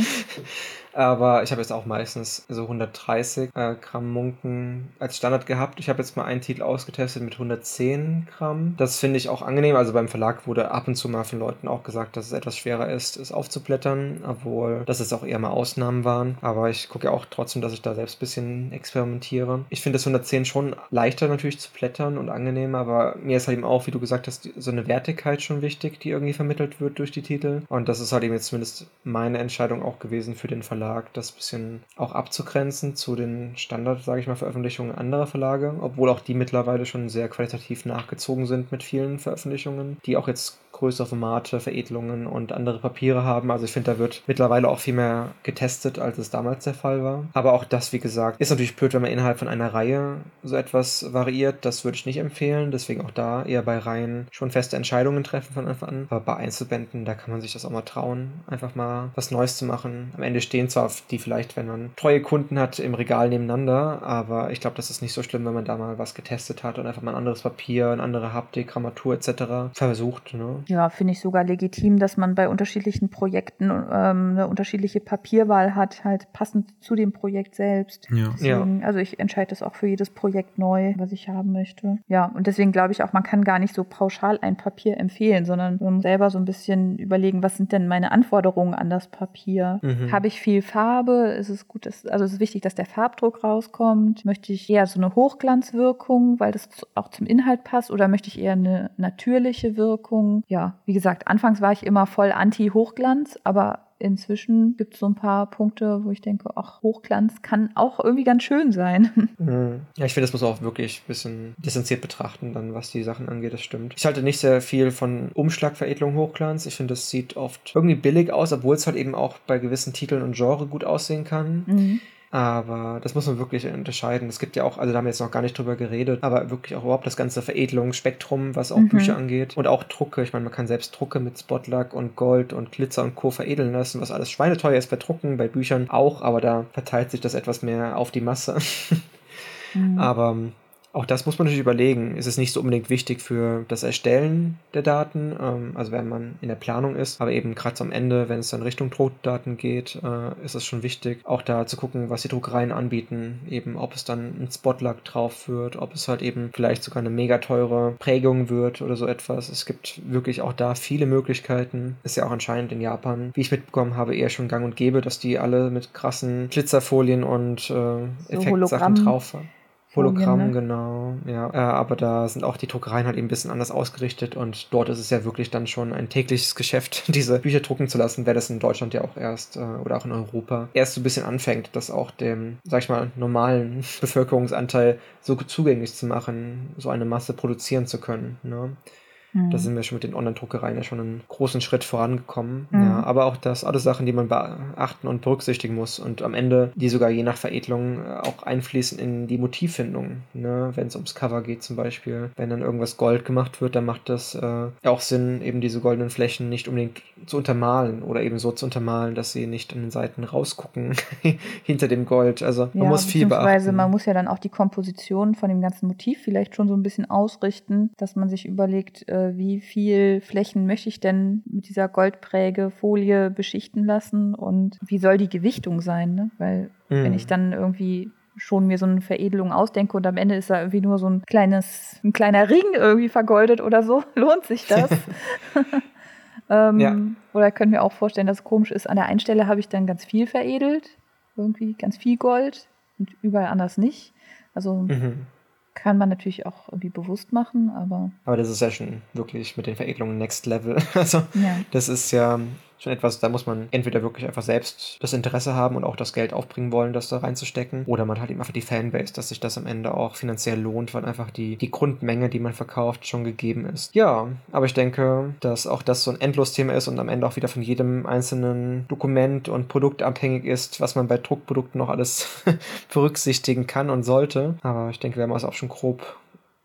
Aber ich habe jetzt auch meistens so 130 Gramm Munken als Standard gehabt. Ich habe jetzt mal einen Titel ausgetestet mit 110 Gramm. Das finde ich auch angenehm. Also beim Verlag wurde ab und zu mal von Leuten auch gesagt, dass es etwas schwerer ist, es aufzublättern. Obwohl, dass es auch eher mal Ausnahmen waren. Aber ich gucke ja auch trotzdem, dass ich da selbst ein bisschen experimentiere. Ich finde das 110 schon leichter natürlich zu blättern und angenehmer. Aber mir ist halt eben auch, wie du gesagt hast, so eine Wertigkeit schon wichtig, die irgendwie vermittelt wird durch die Titel. Und das ist halt eben jetzt zumindest meine Entscheidung auch gewesen für den Verlag, das ein bisschen auch abzugrenzen zu den Standard, sage ich mal, Veröffentlichungen anderer Verlage, obwohl auch die mittlerweile schon sehr qualitativ nachgezogen sind mit vielen Veröffentlichungen, die auch jetzt größere Formate, Veredelungen und andere Papiere haben. Also ich finde, da wird mittlerweile auch viel mehr getestet, als es damals der Fall war. Aber auch das, wie gesagt, ist natürlich blöd, wenn man innerhalb von einer Reihe so etwas variiert. Das würde ich nicht empfehlen. Deswegen auch da eher bei Reihen schon feste Entscheidungen treffen von Anfang an. Aber bei Einzelbänden, da kann man sich das auch mal trauen, einfach mal was Neues zu machen. Am Ende stehen zwar die vielleicht, wenn man treue Kunden hat, im Regal nebeneinander, aber ich glaube, das ist nicht so schlimm, wenn man da mal was getestet hat und einfach mal ein anderes Papier, eine andere Haptik, Grammatur etc. versucht. Ne? Ja, finde ich sogar legitim, dass man bei unterschiedlichen Projekten eine unterschiedliche Papierwahl hat, halt passend zu dem Projekt selbst. Ja. Deswegen, also ich entscheide das auch für jedes Projekt neu, was ich haben möchte. Ja, und deswegen glaube ich auch, man kann gar nicht so pauschal ein Papier empfehlen, sondern man muss selber so ein bisschen überlegen, was sind denn meine Anforderungen an das Papier? Habe ich viel Farbe? Ist es gut, also es ist wichtig, dass der Farbdruck rauskommt? Möchte ich eher so eine Hochglanzwirkung, weil das auch zum Inhalt passt, oder möchte ich eher eine natürliche Wirkung? Ja, wie gesagt, anfangs war ich immer voll anti-Hochglanz, aber inzwischen gibt es so ein paar Punkte, wo ich denke, ach, Hochglanz kann auch irgendwie ganz schön sein. Ja, ich finde, das muss man auch wirklich ein bisschen distanziert betrachten, dann, was die Sachen angeht, das stimmt. Ich halte nicht sehr viel von Umschlagveredelung Hochglanz. Ich finde, das sieht oft irgendwie billig aus, obwohl es halt eben auch bei gewissen Titeln und Genre gut aussehen kann. Mhm. Aber das muss man wirklich unterscheiden. Es gibt ja auch, also da haben wir jetzt noch gar nicht drüber geredet, aber wirklich auch überhaupt das ganze Veredelungsspektrum, was auch Bücher angeht. Und auch Drucke. Ich meine, man kann selbst Drucke mit Spotlack und Gold und Glitzer und Co. veredeln lassen, was alles schweineteuer ist bei Drucken, bei Büchern auch, aber da verteilt sich das etwas mehr auf die Masse. Aber auch das muss man natürlich überlegen. Es ist nicht so unbedingt wichtig für das Erstellen der Daten, also wenn man in der Planung ist, aber eben gerade am Ende, wenn es dann Richtung Druckdaten geht, ist es schon wichtig, auch da zu gucken, was die Druckereien anbieten, eben ob es dann ein Spotlack drauf wird, ob es halt eben vielleicht sogar eine mega teure Prägung wird oder so etwas. Es gibt wirklich auch da viele Möglichkeiten. Ist ja auch anscheinend in Japan, wie ich mitbekommen habe, eher schon gang und gäbe, dass die alle mit krassen Glitzerfolien und Effektsachen drauf haben. Hologramm, genau. Ja, aber da sind auch die Druckereien halt eben ein bisschen anders ausgerichtet und dort ist es ja wirklich dann schon ein tägliches Geschäft, diese Bücher drucken zu lassen, weil das in Deutschland ja auch erst oder auch in Europa erst so ein bisschen anfängt, das auch dem, sag ich mal, normalen Bevölkerungsanteil so zugänglich zu machen, so eine Masse produzieren zu können, ne? Da sind wir schon mit den Online-Druckereien ja schon einen großen Schritt vorangekommen. Mhm. Ja, aber auch das alles Sachen, die man beachten und berücksichtigen muss und am Ende, die sogar je nach Veredelung auch einfließen in die Motivfindung. Ne? Wenn es ums Cover geht zum Beispiel, wenn dann irgendwas Gold gemacht wird, dann macht das auch Sinn, eben diese goldenen Flächen nicht unbedingt zu untermalen oder eben so zu untermalen, dass sie nicht an den Seiten rausgucken hinter dem Gold. Also man muss viel beachten. Man muss ja dann auch die Komposition von dem ganzen Motiv vielleicht schon so ein bisschen ausrichten, dass man sich überlegt, wie viel Flächen möchte ich denn mit dieser Goldprägefolie beschichten lassen und wie soll die Gewichtung sein, ne? Weil wenn ich dann irgendwie schon mir so eine Veredelung ausdenke und am Ende ist da irgendwie nur so ein kleiner Ring irgendwie vergoldet oder so, lohnt sich das? Ja. Oder können wir auch vorstellen, dass es komisch ist, an der einen Stelle habe ich dann ganz viel veredelt, irgendwie ganz viel Gold und überall anders nicht. Also kann man natürlich auch irgendwie bewusst machen, aber... Aber das ist ja schon wirklich mit den Veredelungen Next Level. Also das ist ja schon etwas, da muss man entweder wirklich einfach selbst das Interesse haben und auch das Geld aufbringen wollen, das da reinzustecken, oder man hat eben einfach die Fanbase, dass sich das am Ende auch finanziell lohnt, weil einfach die Grundmenge, die man verkauft, schon gegeben ist. Ja, aber ich denke, dass auch das so ein Endlos-Thema ist und am Ende auch wieder von jedem einzelnen Dokument und Produkt abhängig ist, was man bei Druckprodukten noch alles berücksichtigen kann und sollte. Aber ich denke, wir haben es auch schon grob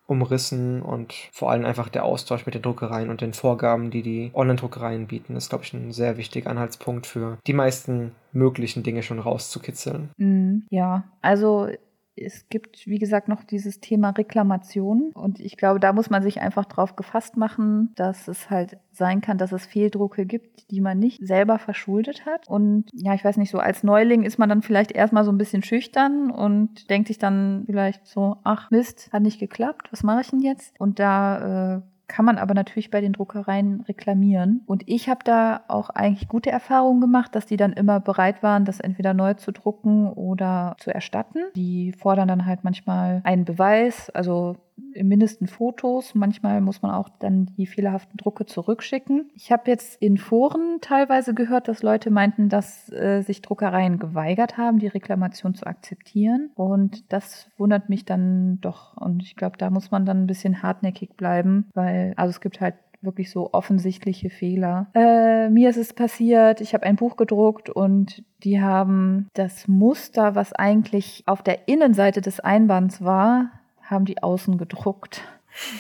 umrissen und vor allem einfach der Austausch mit den Druckereien und den Vorgaben, die die Online-Druckereien bieten, ist, glaube ich, ein sehr wichtiger Anhaltspunkt für die meisten möglichen Dinge schon rauszukitzeln. Ja, also es gibt, wie gesagt, noch dieses Thema Reklamation und ich glaube, da muss man sich einfach drauf gefasst machen, dass es halt sein kann, dass es Fehldrucke gibt, die man nicht selber verschuldet hat und ja, ich weiß nicht, so als Neuling ist man dann vielleicht erstmal so ein bisschen schüchtern und denkt sich dann vielleicht so, ach Mist, hat nicht geklappt, was mache ich denn jetzt? Und da kann man aber natürlich bei den Druckereien reklamieren. Und ich habe da auch eigentlich gute Erfahrungen gemacht, dass die dann immer bereit waren, das entweder neu zu drucken oder zu erstatten. Die fordern dann halt manchmal einen Beweis, also im Mindesten Fotos. Manchmal muss man auch dann die fehlerhaften Drucke zurückschicken. Ich habe jetzt in Foren teilweise gehört, dass Leute meinten, dass sich Druckereien geweigert haben, die Reklamation zu akzeptieren. Und das wundert mich dann doch. Und ich glaube, da muss man dann ein bisschen hartnäckig bleiben, weil also es gibt halt wirklich so offensichtliche Fehler. Mir ist es passiert, ich habe ein Buch gedruckt und die haben das Muster, was eigentlich auf der Innenseite des Einbands war, haben die außen gedruckt.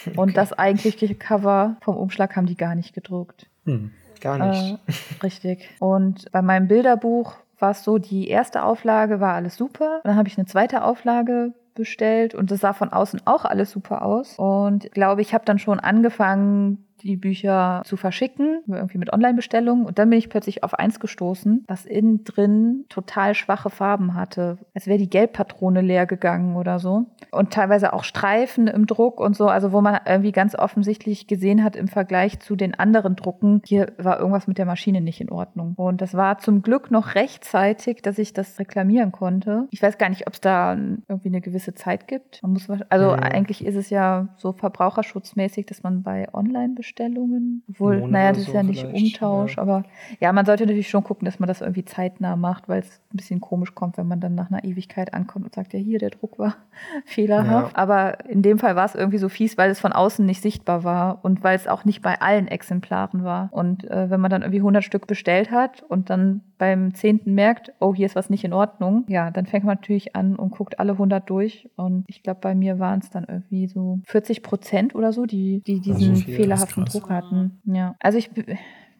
Okay. Und das eigentliche Cover vom Umschlag haben die gar nicht gedruckt. Gar nicht. Richtig. Und bei meinem Bilderbuch war es so, die erste Auflage war alles super. Dann habe ich eine zweite Auflage bestellt und das sah von außen auch alles super aus. Und glaube, ich habe dann schon angefangen, die Bücher zu verschicken, irgendwie mit Online-Bestellungen. Und dann bin ich plötzlich auf eins gestoßen, was innen drin total schwache Farben hatte. Als wäre die Gelbpatrone leer gegangen oder so. Und teilweise auch Streifen im Druck und so. Also wo man irgendwie ganz offensichtlich gesehen hat im Vergleich zu den anderen Drucken, hier war irgendwas mit der Maschine nicht in Ordnung. Und das war zum Glück noch rechtzeitig, dass ich das reklamieren konnte. Ich weiß gar nicht, ob es da irgendwie eine gewisse Zeit gibt. Man muss, also eigentlich ist es ja so verbraucherschutzmäßig, dass man bei Online-Bestellungen obwohl, naja, das ist ja nicht Umtausch, aber ja, man sollte natürlich schon gucken, dass man das irgendwie zeitnah macht, weil es ein bisschen komisch kommt, wenn man dann nach einer Ewigkeit ankommt und sagt, ja hier, der Druck war fehlerhaft. Ja. Aber in dem Fall war es irgendwie so fies, weil es von außen nicht sichtbar war und weil es auch nicht bei allen Exemplaren war. Und wenn man dann irgendwie 100 Stück bestellt hat und dann beim 10. merkt, oh, hier ist was nicht in Ordnung, ja, dann fängt man natürlich an und guckt alle 100 durch und ich glaube, bei mir waren es dann irgendwie so 40% oder so, die diesen fehlerhaften Druck hatten. Ja. Also ich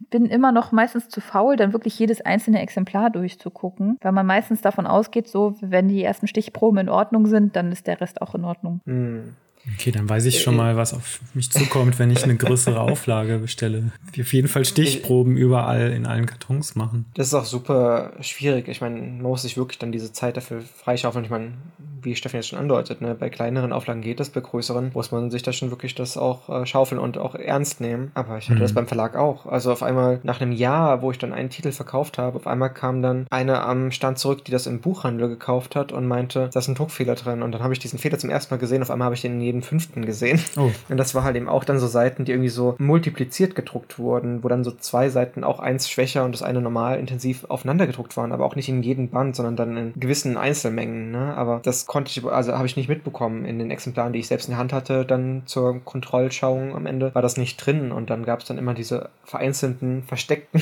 bin immer noch meistens zu faul, dann wirklich jedes einzelne Exemplar durchzugucken, weil man meistens davon ausgeht, so wenn die ersten Stichproben in Ordnung sind, dann ist der Rest auch in Ordnung. Okay, dann weiß ich schon mal, was auf mich zukommt, wenn ich eine größere Auflage bestelle. Die auf jeden Fall Stichproben überall in allen Kartons machen. Das ist auch super schwierig. Ich meine, man muss sich wirklich dann diese Zeit dafür freischaufeln. Ich meine, wie Steffen jetzt schon andeutet, ne, bei kleineren Auflagen geht das, bei größeren muss man sich da schon wirklich das auch schaufeln und auch ernst nehmen. Aber ich hatte das beim Verlag auch. Also auf einmal nach einem Jahr, wo ich dann einen Titel verkauft habe, auf einmal kam dann eine am Stand zurück, die das im Buchhandel gekauft hat und meinte, da ist ein Druckfehler drin. Und dann habe ich diesen Fehler zum ersten Mal gesehen. Auf einmal habe ich den in jedem fünften gesehen. Oh. Und das war halt eben auch dann so Seiten, die irgendwie so multipliziert gedruckt wurden, wo dann so zwei Seiten auch eins schwächer und das eine normal intensiv aufeinander gedruckt waren, aber auch nicht in jedem Band, sondern dann in gewissen Einzelmengen. Ne? Aber das habe ich nicht mitbekommen in den Exemplaren, die ich selbst in der Hand hatte, dann zur Kontrollschauung am Ende war das nicht drin und dann gab es dann immer diese vereinzelten, versteckten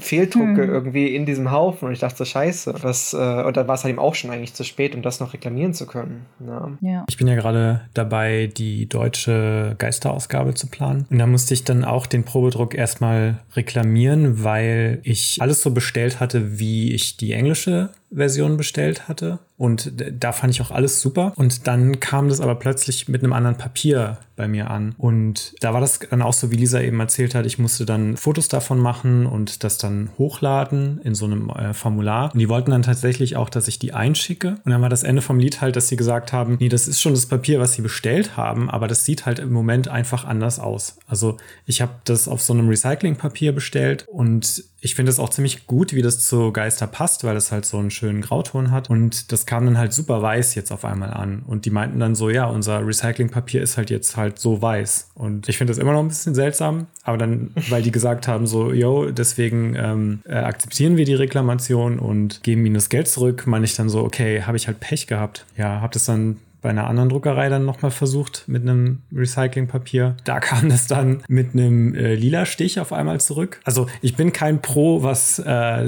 Fehldrucke irgendwie in diesem Haufen und ich dachte, scheiße. Und dann war es halt eben auch schon eigentlich zu spät, um das noch reklamieren zu können. Ne? Ja. Ich bin ja gerade dabei, die deutsche Geisterausgabe zu planen. Und da musste ich dann auch den Probedruck erstmal reklamieren, weil ich alles so bestellt hatte, wie ich die englische Version bestellt hatte. Und da fand ich auch alles super. Und dann kam das aber plötzlich mit einem anderen Papier bei mir an. Und da war das dann auch so, wie Lisa eben erzählt hat, ich musste dann Fotos davon machen und das dann hochladen in so einem Formular. Und die wollten dann tatsächlich auch, dass ich die einschicke. Und dann war das Ende vom Lied halt, dass sie gesagt haben, nee, das ist schon das Papier, was sie bestellt haben, aber das sieht halt im Moment einfach anders aus. Also ich habe das auf so einem Recyclingpapier bestellt und ich finde es auch ziemlich gut, wie das zu Geister passt, weil es halt so einen schönen Grauton hat. Und das kam dann halt super weiß jetzt auf einmal an. Und die meinten dann so, ja, unser Recyclingpapier ist halt jetzt halt so weiß. Und ich finde das immer noch ein bisschen seltsam. Aber dann, weil die gesagt haben so, yo, deswegen akzeptieren wir die Reklamation und geben ihnen das Geld zurück, meine ich dann so, okay, habe ich halt Pech gehabt. Ja, habe das dann bei einer anderen Druckerei dann nochmal versucht mit einem Recyclingpapier. Da kam das dann mit einem lila Stich auf einmal zurück. Also ich bin kein Pro, was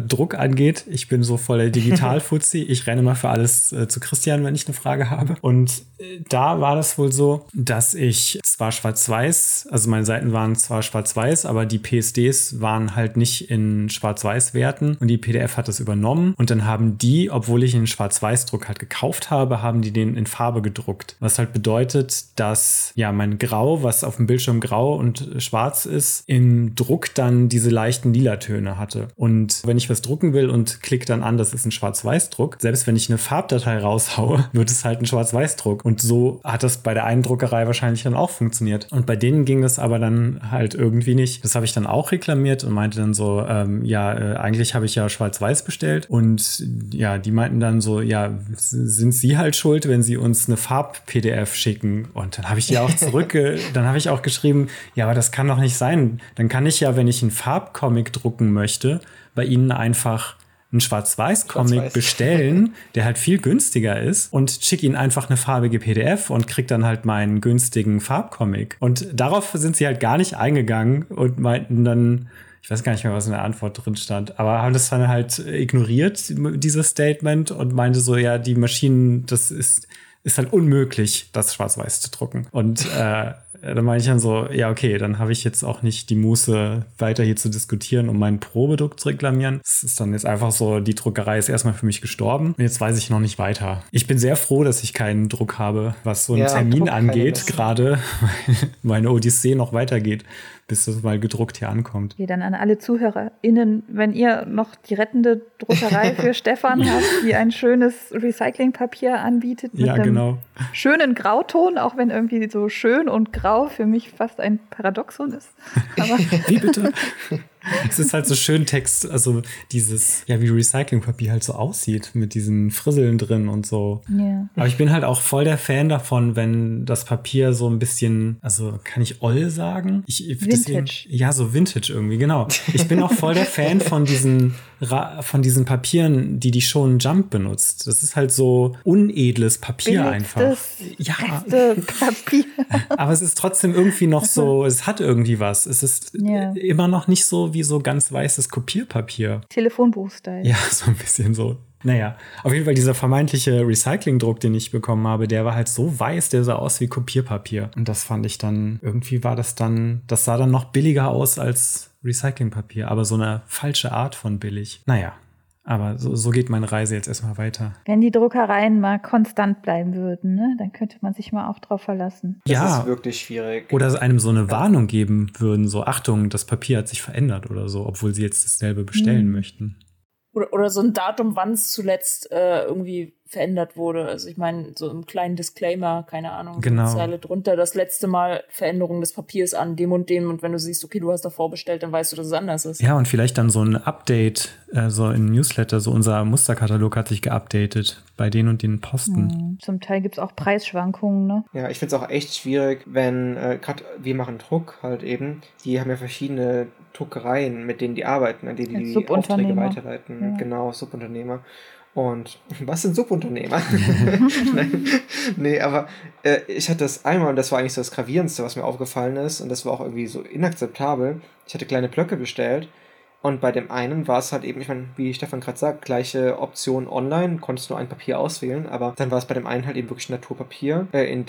Druck angeht. Ich bin so voll der Digital-Fuzzi. Ich renne mal für alles zu Christian, wenn ich eine Frage habe. Und da war das wohl so, dass ich zwar schwarz-weiß, also meine Seiten waren zwar schwarz-weiß, aber die PSDs waren halt nicht in Schwarz-Weiß-Werten und die PDF hat das übernommen. Und dann haben die, obwohl ich einen Schwarz-Weiß-Druck halt gekauft habe, haben die den in Farbe gedruckt. Was halt bedeutet, dass ja mein Grau, was auf dem Bildschirm grau und schwarz ist, im Druck dann diese leichten Lila-Töne hatte. Und wenn ich was drucken will und klicke dann an, das ist ein Schwarz-Weiß-Druck, selbst wenn ich eine Farbdatei raushaue, wird es halt ein Schwarz-Weiß-Druck. Und so hat das bei der einen Druckerei wahrscheinlich dann auch funktioniert. Und bei denen ging das aber dann halt irgendwie nicht. Das habe ich dann auch reklamiert und meinte dann so, eigentlich habe ich ja Schwarz-Weiß bestellt. Und ja, die meinten dann so, ja, sind sie halt schuld, wenn sie uns eine Farb-PDF schicken. Und dann habe ich die auch dann habe ich auch geschrieben, ja, aber das kann doch nicht sein. Dann kann ich ja, wenn ich einen Farbcomic drucken möchte, bei ihnen einfach einen Schwarz-Weiß-Comic bestellen, der halt viel günstiger ist und schick ihnen einfach eine farbige PDF und krieg dann halt meinen günstigen Farbcomic. Und darauf sind sie halt gar nicht eingegangen und meinten dann, ich weiß gar nicht mehr, was in der Antwort drin stand, aber haben das dann halt ignoriert, dieses Statement, und meinte so, ja, die Maschinen, das ist halt unmöglich, das schwarz-weiß zu drucken. Und dann meine ich dann so, ja, okay, dann habe ich jetzt auch nicht die Muße, weiter hier zu diskutieren, um meinen Probedruck zu reklamieren. Es ist dann jetzt einfach so, die Druckerei ist erstmal für mich gestorben. Und jetzt weiß ich noch nicht weiter. Ich bin sehr froh, dass ich keinen Druck habe, was so einen Termin angeht, gerade meine Odyssee noch weitergeht, bis das mal gedruckt hier ankommt. Okay, dann an alle ZuhörerInnen, wenn ihr noch die rettende Druckerei für Stefan habt, die ein schönes Recyclingpapier anbietet mit einem schönen Grauton, auch wenn irgendwie so schön und grau für mich fast ein Paradoxon ist. Aber wie bitte? Es ist halt so schön Text, also dieses, ja, wie Recyclingpapier halt so aussieht mit diesen Frisseln drin und so. Yeah. Aber ich bin halt auch voll der Fan davon, wenn das Papier so ein bisschen, also kann ich oll sagen? Vintage. Ja, so Vintage irgendwie, genau. Ich bin auch voll der Fan von diesen Papieren, die Shonen Jump benutzt. Das ist halt so unedles Papier einfach. Ja. Papier. Aber es ist trotzdem irgendwie noch so, es hat irgendwie was. Es ist immer noch nicht so wie so ganz weißes Kopierpapier. Telefonbuch-Style. Ja, so ein bisschen so. Naja, auf jeden Fall dieser vermeintliche Recycling-Druck, den ich bekommen habe, der war halt so weiß, der sah aus wie Kopierpapier. Und das fand ich dann, irgendwie war das dann, das sah dann noch billiger aus als Recyclingpapier, aber so eine falsche Art von billig. Naja. Aber so geht meine Reise jetzt erstmal weiter. Wenn die Druckereien mal konstant bleiben würden, ne, dann könnte man sich mal auch drauf verlassen. Das ist wirklich schwierig. Oder einem so eine Warnung geben würden, so Achtung, das Papier hat sich verändert oder so, obwohl sie jetzt dasselbe bestellen möchten. Oder so ein Datum, wann es zuletzt irgendwie verändert wurde. Also ich meine, so im kleinen Disclaimer, keine Ahnung, genau. Zeile drunter, das letzte Mal Veränderung des Papiers an dem. Und wenn du siehst, okay, du hast davor bestellt, dann weißt du, dass es anders ist. Ja, und vielleicht dann so ein Update, so in Newsletter, so unser Musterkatalog hat sich geupdatet bei den und den Posten. Mhm. Zum Teil gibt es auch Preisschwankungen, ne? Ja, ich finde es auch echt schwierig, wenn, gerade wir machen Druck halt eben, die haben ja verschiedene Druckereien, mit denen die arbeiten, an denen die Aufträge weiterleiten. Ja. Genau, Subunternehmer. Und was sind Subunternehmer? Nee, aber ich hatte das einmal, und das war eigentlich so das Gravierendste, was mir aufgefallen ist, und das war auch irgendwie so inakzeptabel. Ich hatte kleine Blöcke bestellt, und bei dem einen war es halt eben, ich meine, wie Stefan gerade sagt, gleiche Option online, konntest nur ein Papier auswählen, aber dann war es bei dem einen halt eben wirklich Naturpapier, in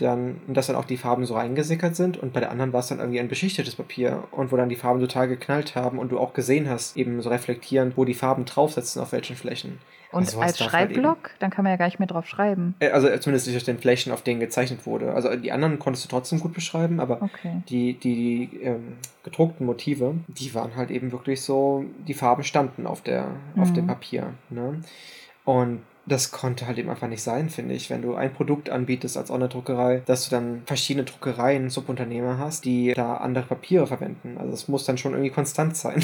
das dann auch die Farben so reingesickert sind, und bei der anderen war es dann irgendwie ein beschichtetes Papier, und wo dann die Farben total geknallt haben und du auch gesehen hast, eben so reflektierend, wo die Farben draufsetzen, auf welchen Flächen. Und also als Schreibblock, halt dann kann man ja gar nicht mehr drauf schreiben. Also zumindest nicht auf den Flächen, auf denen gezeichnet wurde. Also die anderen konntest du trotzdem gut beschreiben, aber die gedruckten Motive, die waren halt eben wirklich so, die Farben standen auf dem Papier. Ne? Und das konnte halt eben einfach nicht sein, finde ich. Wenn du ein Produkt anbietest als Online-Druckerei, dass du dann verschiedene Druckereien, Subunternehmer hast, die da andere Papiere verwenden. Also es muss dann schon irgendwie konstant sein.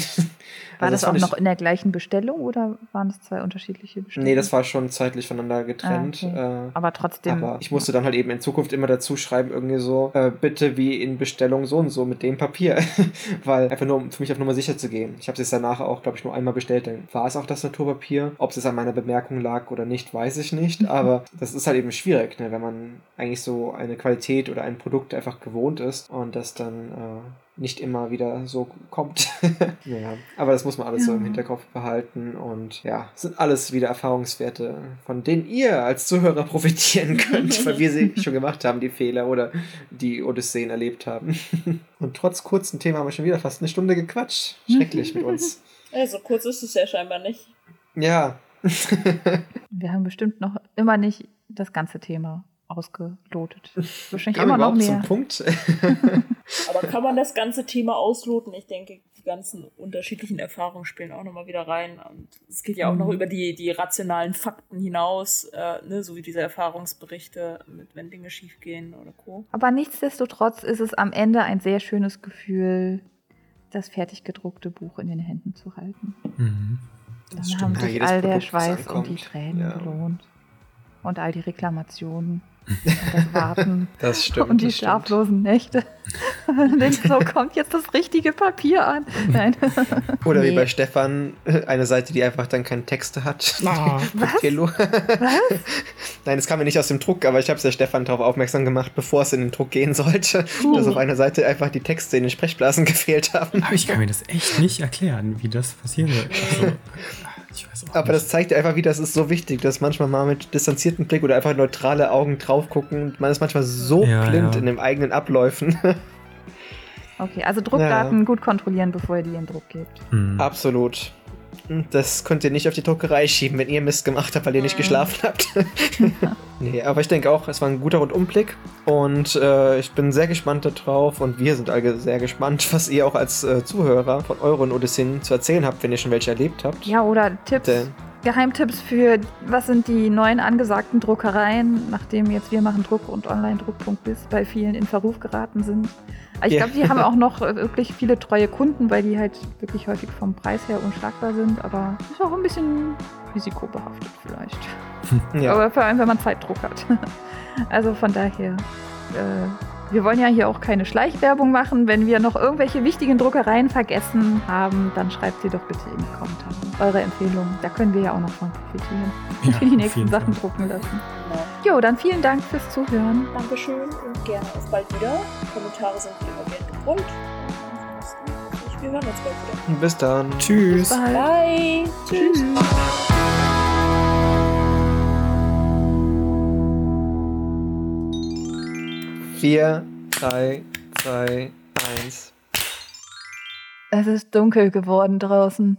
War das auch noch in der gleichen Bestellung oder waren das zwei unterschiedliche Bestellungen? Nee, das war schon zeitlich voneinander getrennt. Okay. Aber trotzdem. Aber ich musste dann halt eben in Zukunft immer dazu schreiben, irgendwie so, bitte wie in Bestellung so und so mit dem Papier. Weil einfach nur, um für mich auf Nummer sicher zu gehen. Ich habe es danach auch, glaube ich, nur einmal bestellt. Dann war es auch das Naturpapier. Ob es an meiner Bemerkung lag oder nicht. Weiß ich nicht, aber das ist halt eben schwierig, ne, wenn man eigentlich so eine Qualität oder ein Produkt einfach gewohnt ist und das dann nicht immer wieder so kommt. Ja, aber das muss man alles so im Hinterkopf behalten und ja, sind alles wieder Erfahrungswerte, von denen ihr als Zuhörer profitieren könnt, weil wir sie schon gemacht haben, die Fehler oder die Odysseen erlebt haben. Und trotz kurzen Themen haben wir schon wieder fast eine Stunde gequatscht. Schrecklich mit uns. Ja, so kurz ist es ja scheinbar nicht. Ja. Wir haben bestimmt noch immer nicht das ganze Thema ausgelotet. Wahrscheinlich immer noch mehr. Zum Punkt. Aber kann man das ganze Thema ausloten? Ich denke, die ganzen unterschiedlichen Erfahrungen spielen auch nochmal wieder rein. Und es geht ja auch noch über die rationalen Fakten hinaus, ne? So wie diese Erfahrungsberichte, wenn Dinge schiefgehen oder Co. Aber nichtsdestotrotz ist es am Ende ein sehr schönes Gefühl, das fertig gedruckte Buch in den Händen zu halten. Mhm. Dann haben sich all der Schweiß und die Tränen gelohnt. Und all die Reklamationen. Und das Warten. Das stimmt. Und die schlaflosen Nächte. Denkst, so kommt jetzt das richtige Papier an. Nein. Oder wie bei Stefan, eine Seite, die einfach dann keine Texte hat. Oh. Was? Was? Nein, das kam mir nicht aus dem Druck, aber ich habe es ja Stefan darauf aufmerksam gemacht, bevor es in den Druck gehen sollte, dass auf einer Seite einfach die Texte in den Sprechblasen gefehlt haben. Aber ich kann mir das echt nicht erklären, wie das passieren soll. Also, ich weiß auch nicht. Das zeigt ja einfach, wie das ist so wichtig, dass manchmal mal mit distanziertem Blick oder einfach neutrale Augen drauf gucken. Man ist manchmal so blind in den eigenen Abläufen. Okay, also Druckdaten gut kontrollieren, bevor ihr die in den Druck gebt. Mhm. Absolut. Das könnt ihr nicht auf die Druckerei schieben, wenn ihr Mist gemacht habt, weil ihr nicht geschlafen habt. Nee, aber ich denke auch, es war ein guter Rundumblick und ich bin sehr gespannt darauf und wir sind alle sehr gespannt, was ihr auch als Zuhörer von euren Odysseen zu erzählen habt, wenn ihr schon welche erlebt habt. Ja, oder Tipps, Geheimtipps für, was sind die neuen angesagten Druckereien, nachdem jetzt Wir machen Druck und onlinedruck.biz bei vielen in Verruf geraten sind. Ich glaube, die haben auch noch wirklich viele treue Kunden, weil die halt wirklich häufig vom Preis her unschlagbar sind, aber ist auch ein bisschen risikobehaftet vielleicht. Ja. Aber vor allem, wenn man Zeitdruck hat. Also von daher, wir wollen ja hier auch keine Schleichwerbung machen. Wenn wir noch irgendwelche wichtigen Druckereien vergessen haben, dann schreibt sie doch bitte in die Kommentare. Eure Empfehlungen, da können wir ja auch noch von profitieren. Ja, für die nächsten Sachen drucken lassen. Jo, dann vielen Dank fürs Zuhören. Dankeschön und gerne auf bald wieder. Kommentare sind wie immer gern gewohnt. Wir hören uns bald wieder. Bis dann. Tschüss. Bis bald. Bye. Tschüss. Tschüss. Vier, 3, 2, 1. Es ist dunkel geworden draußen.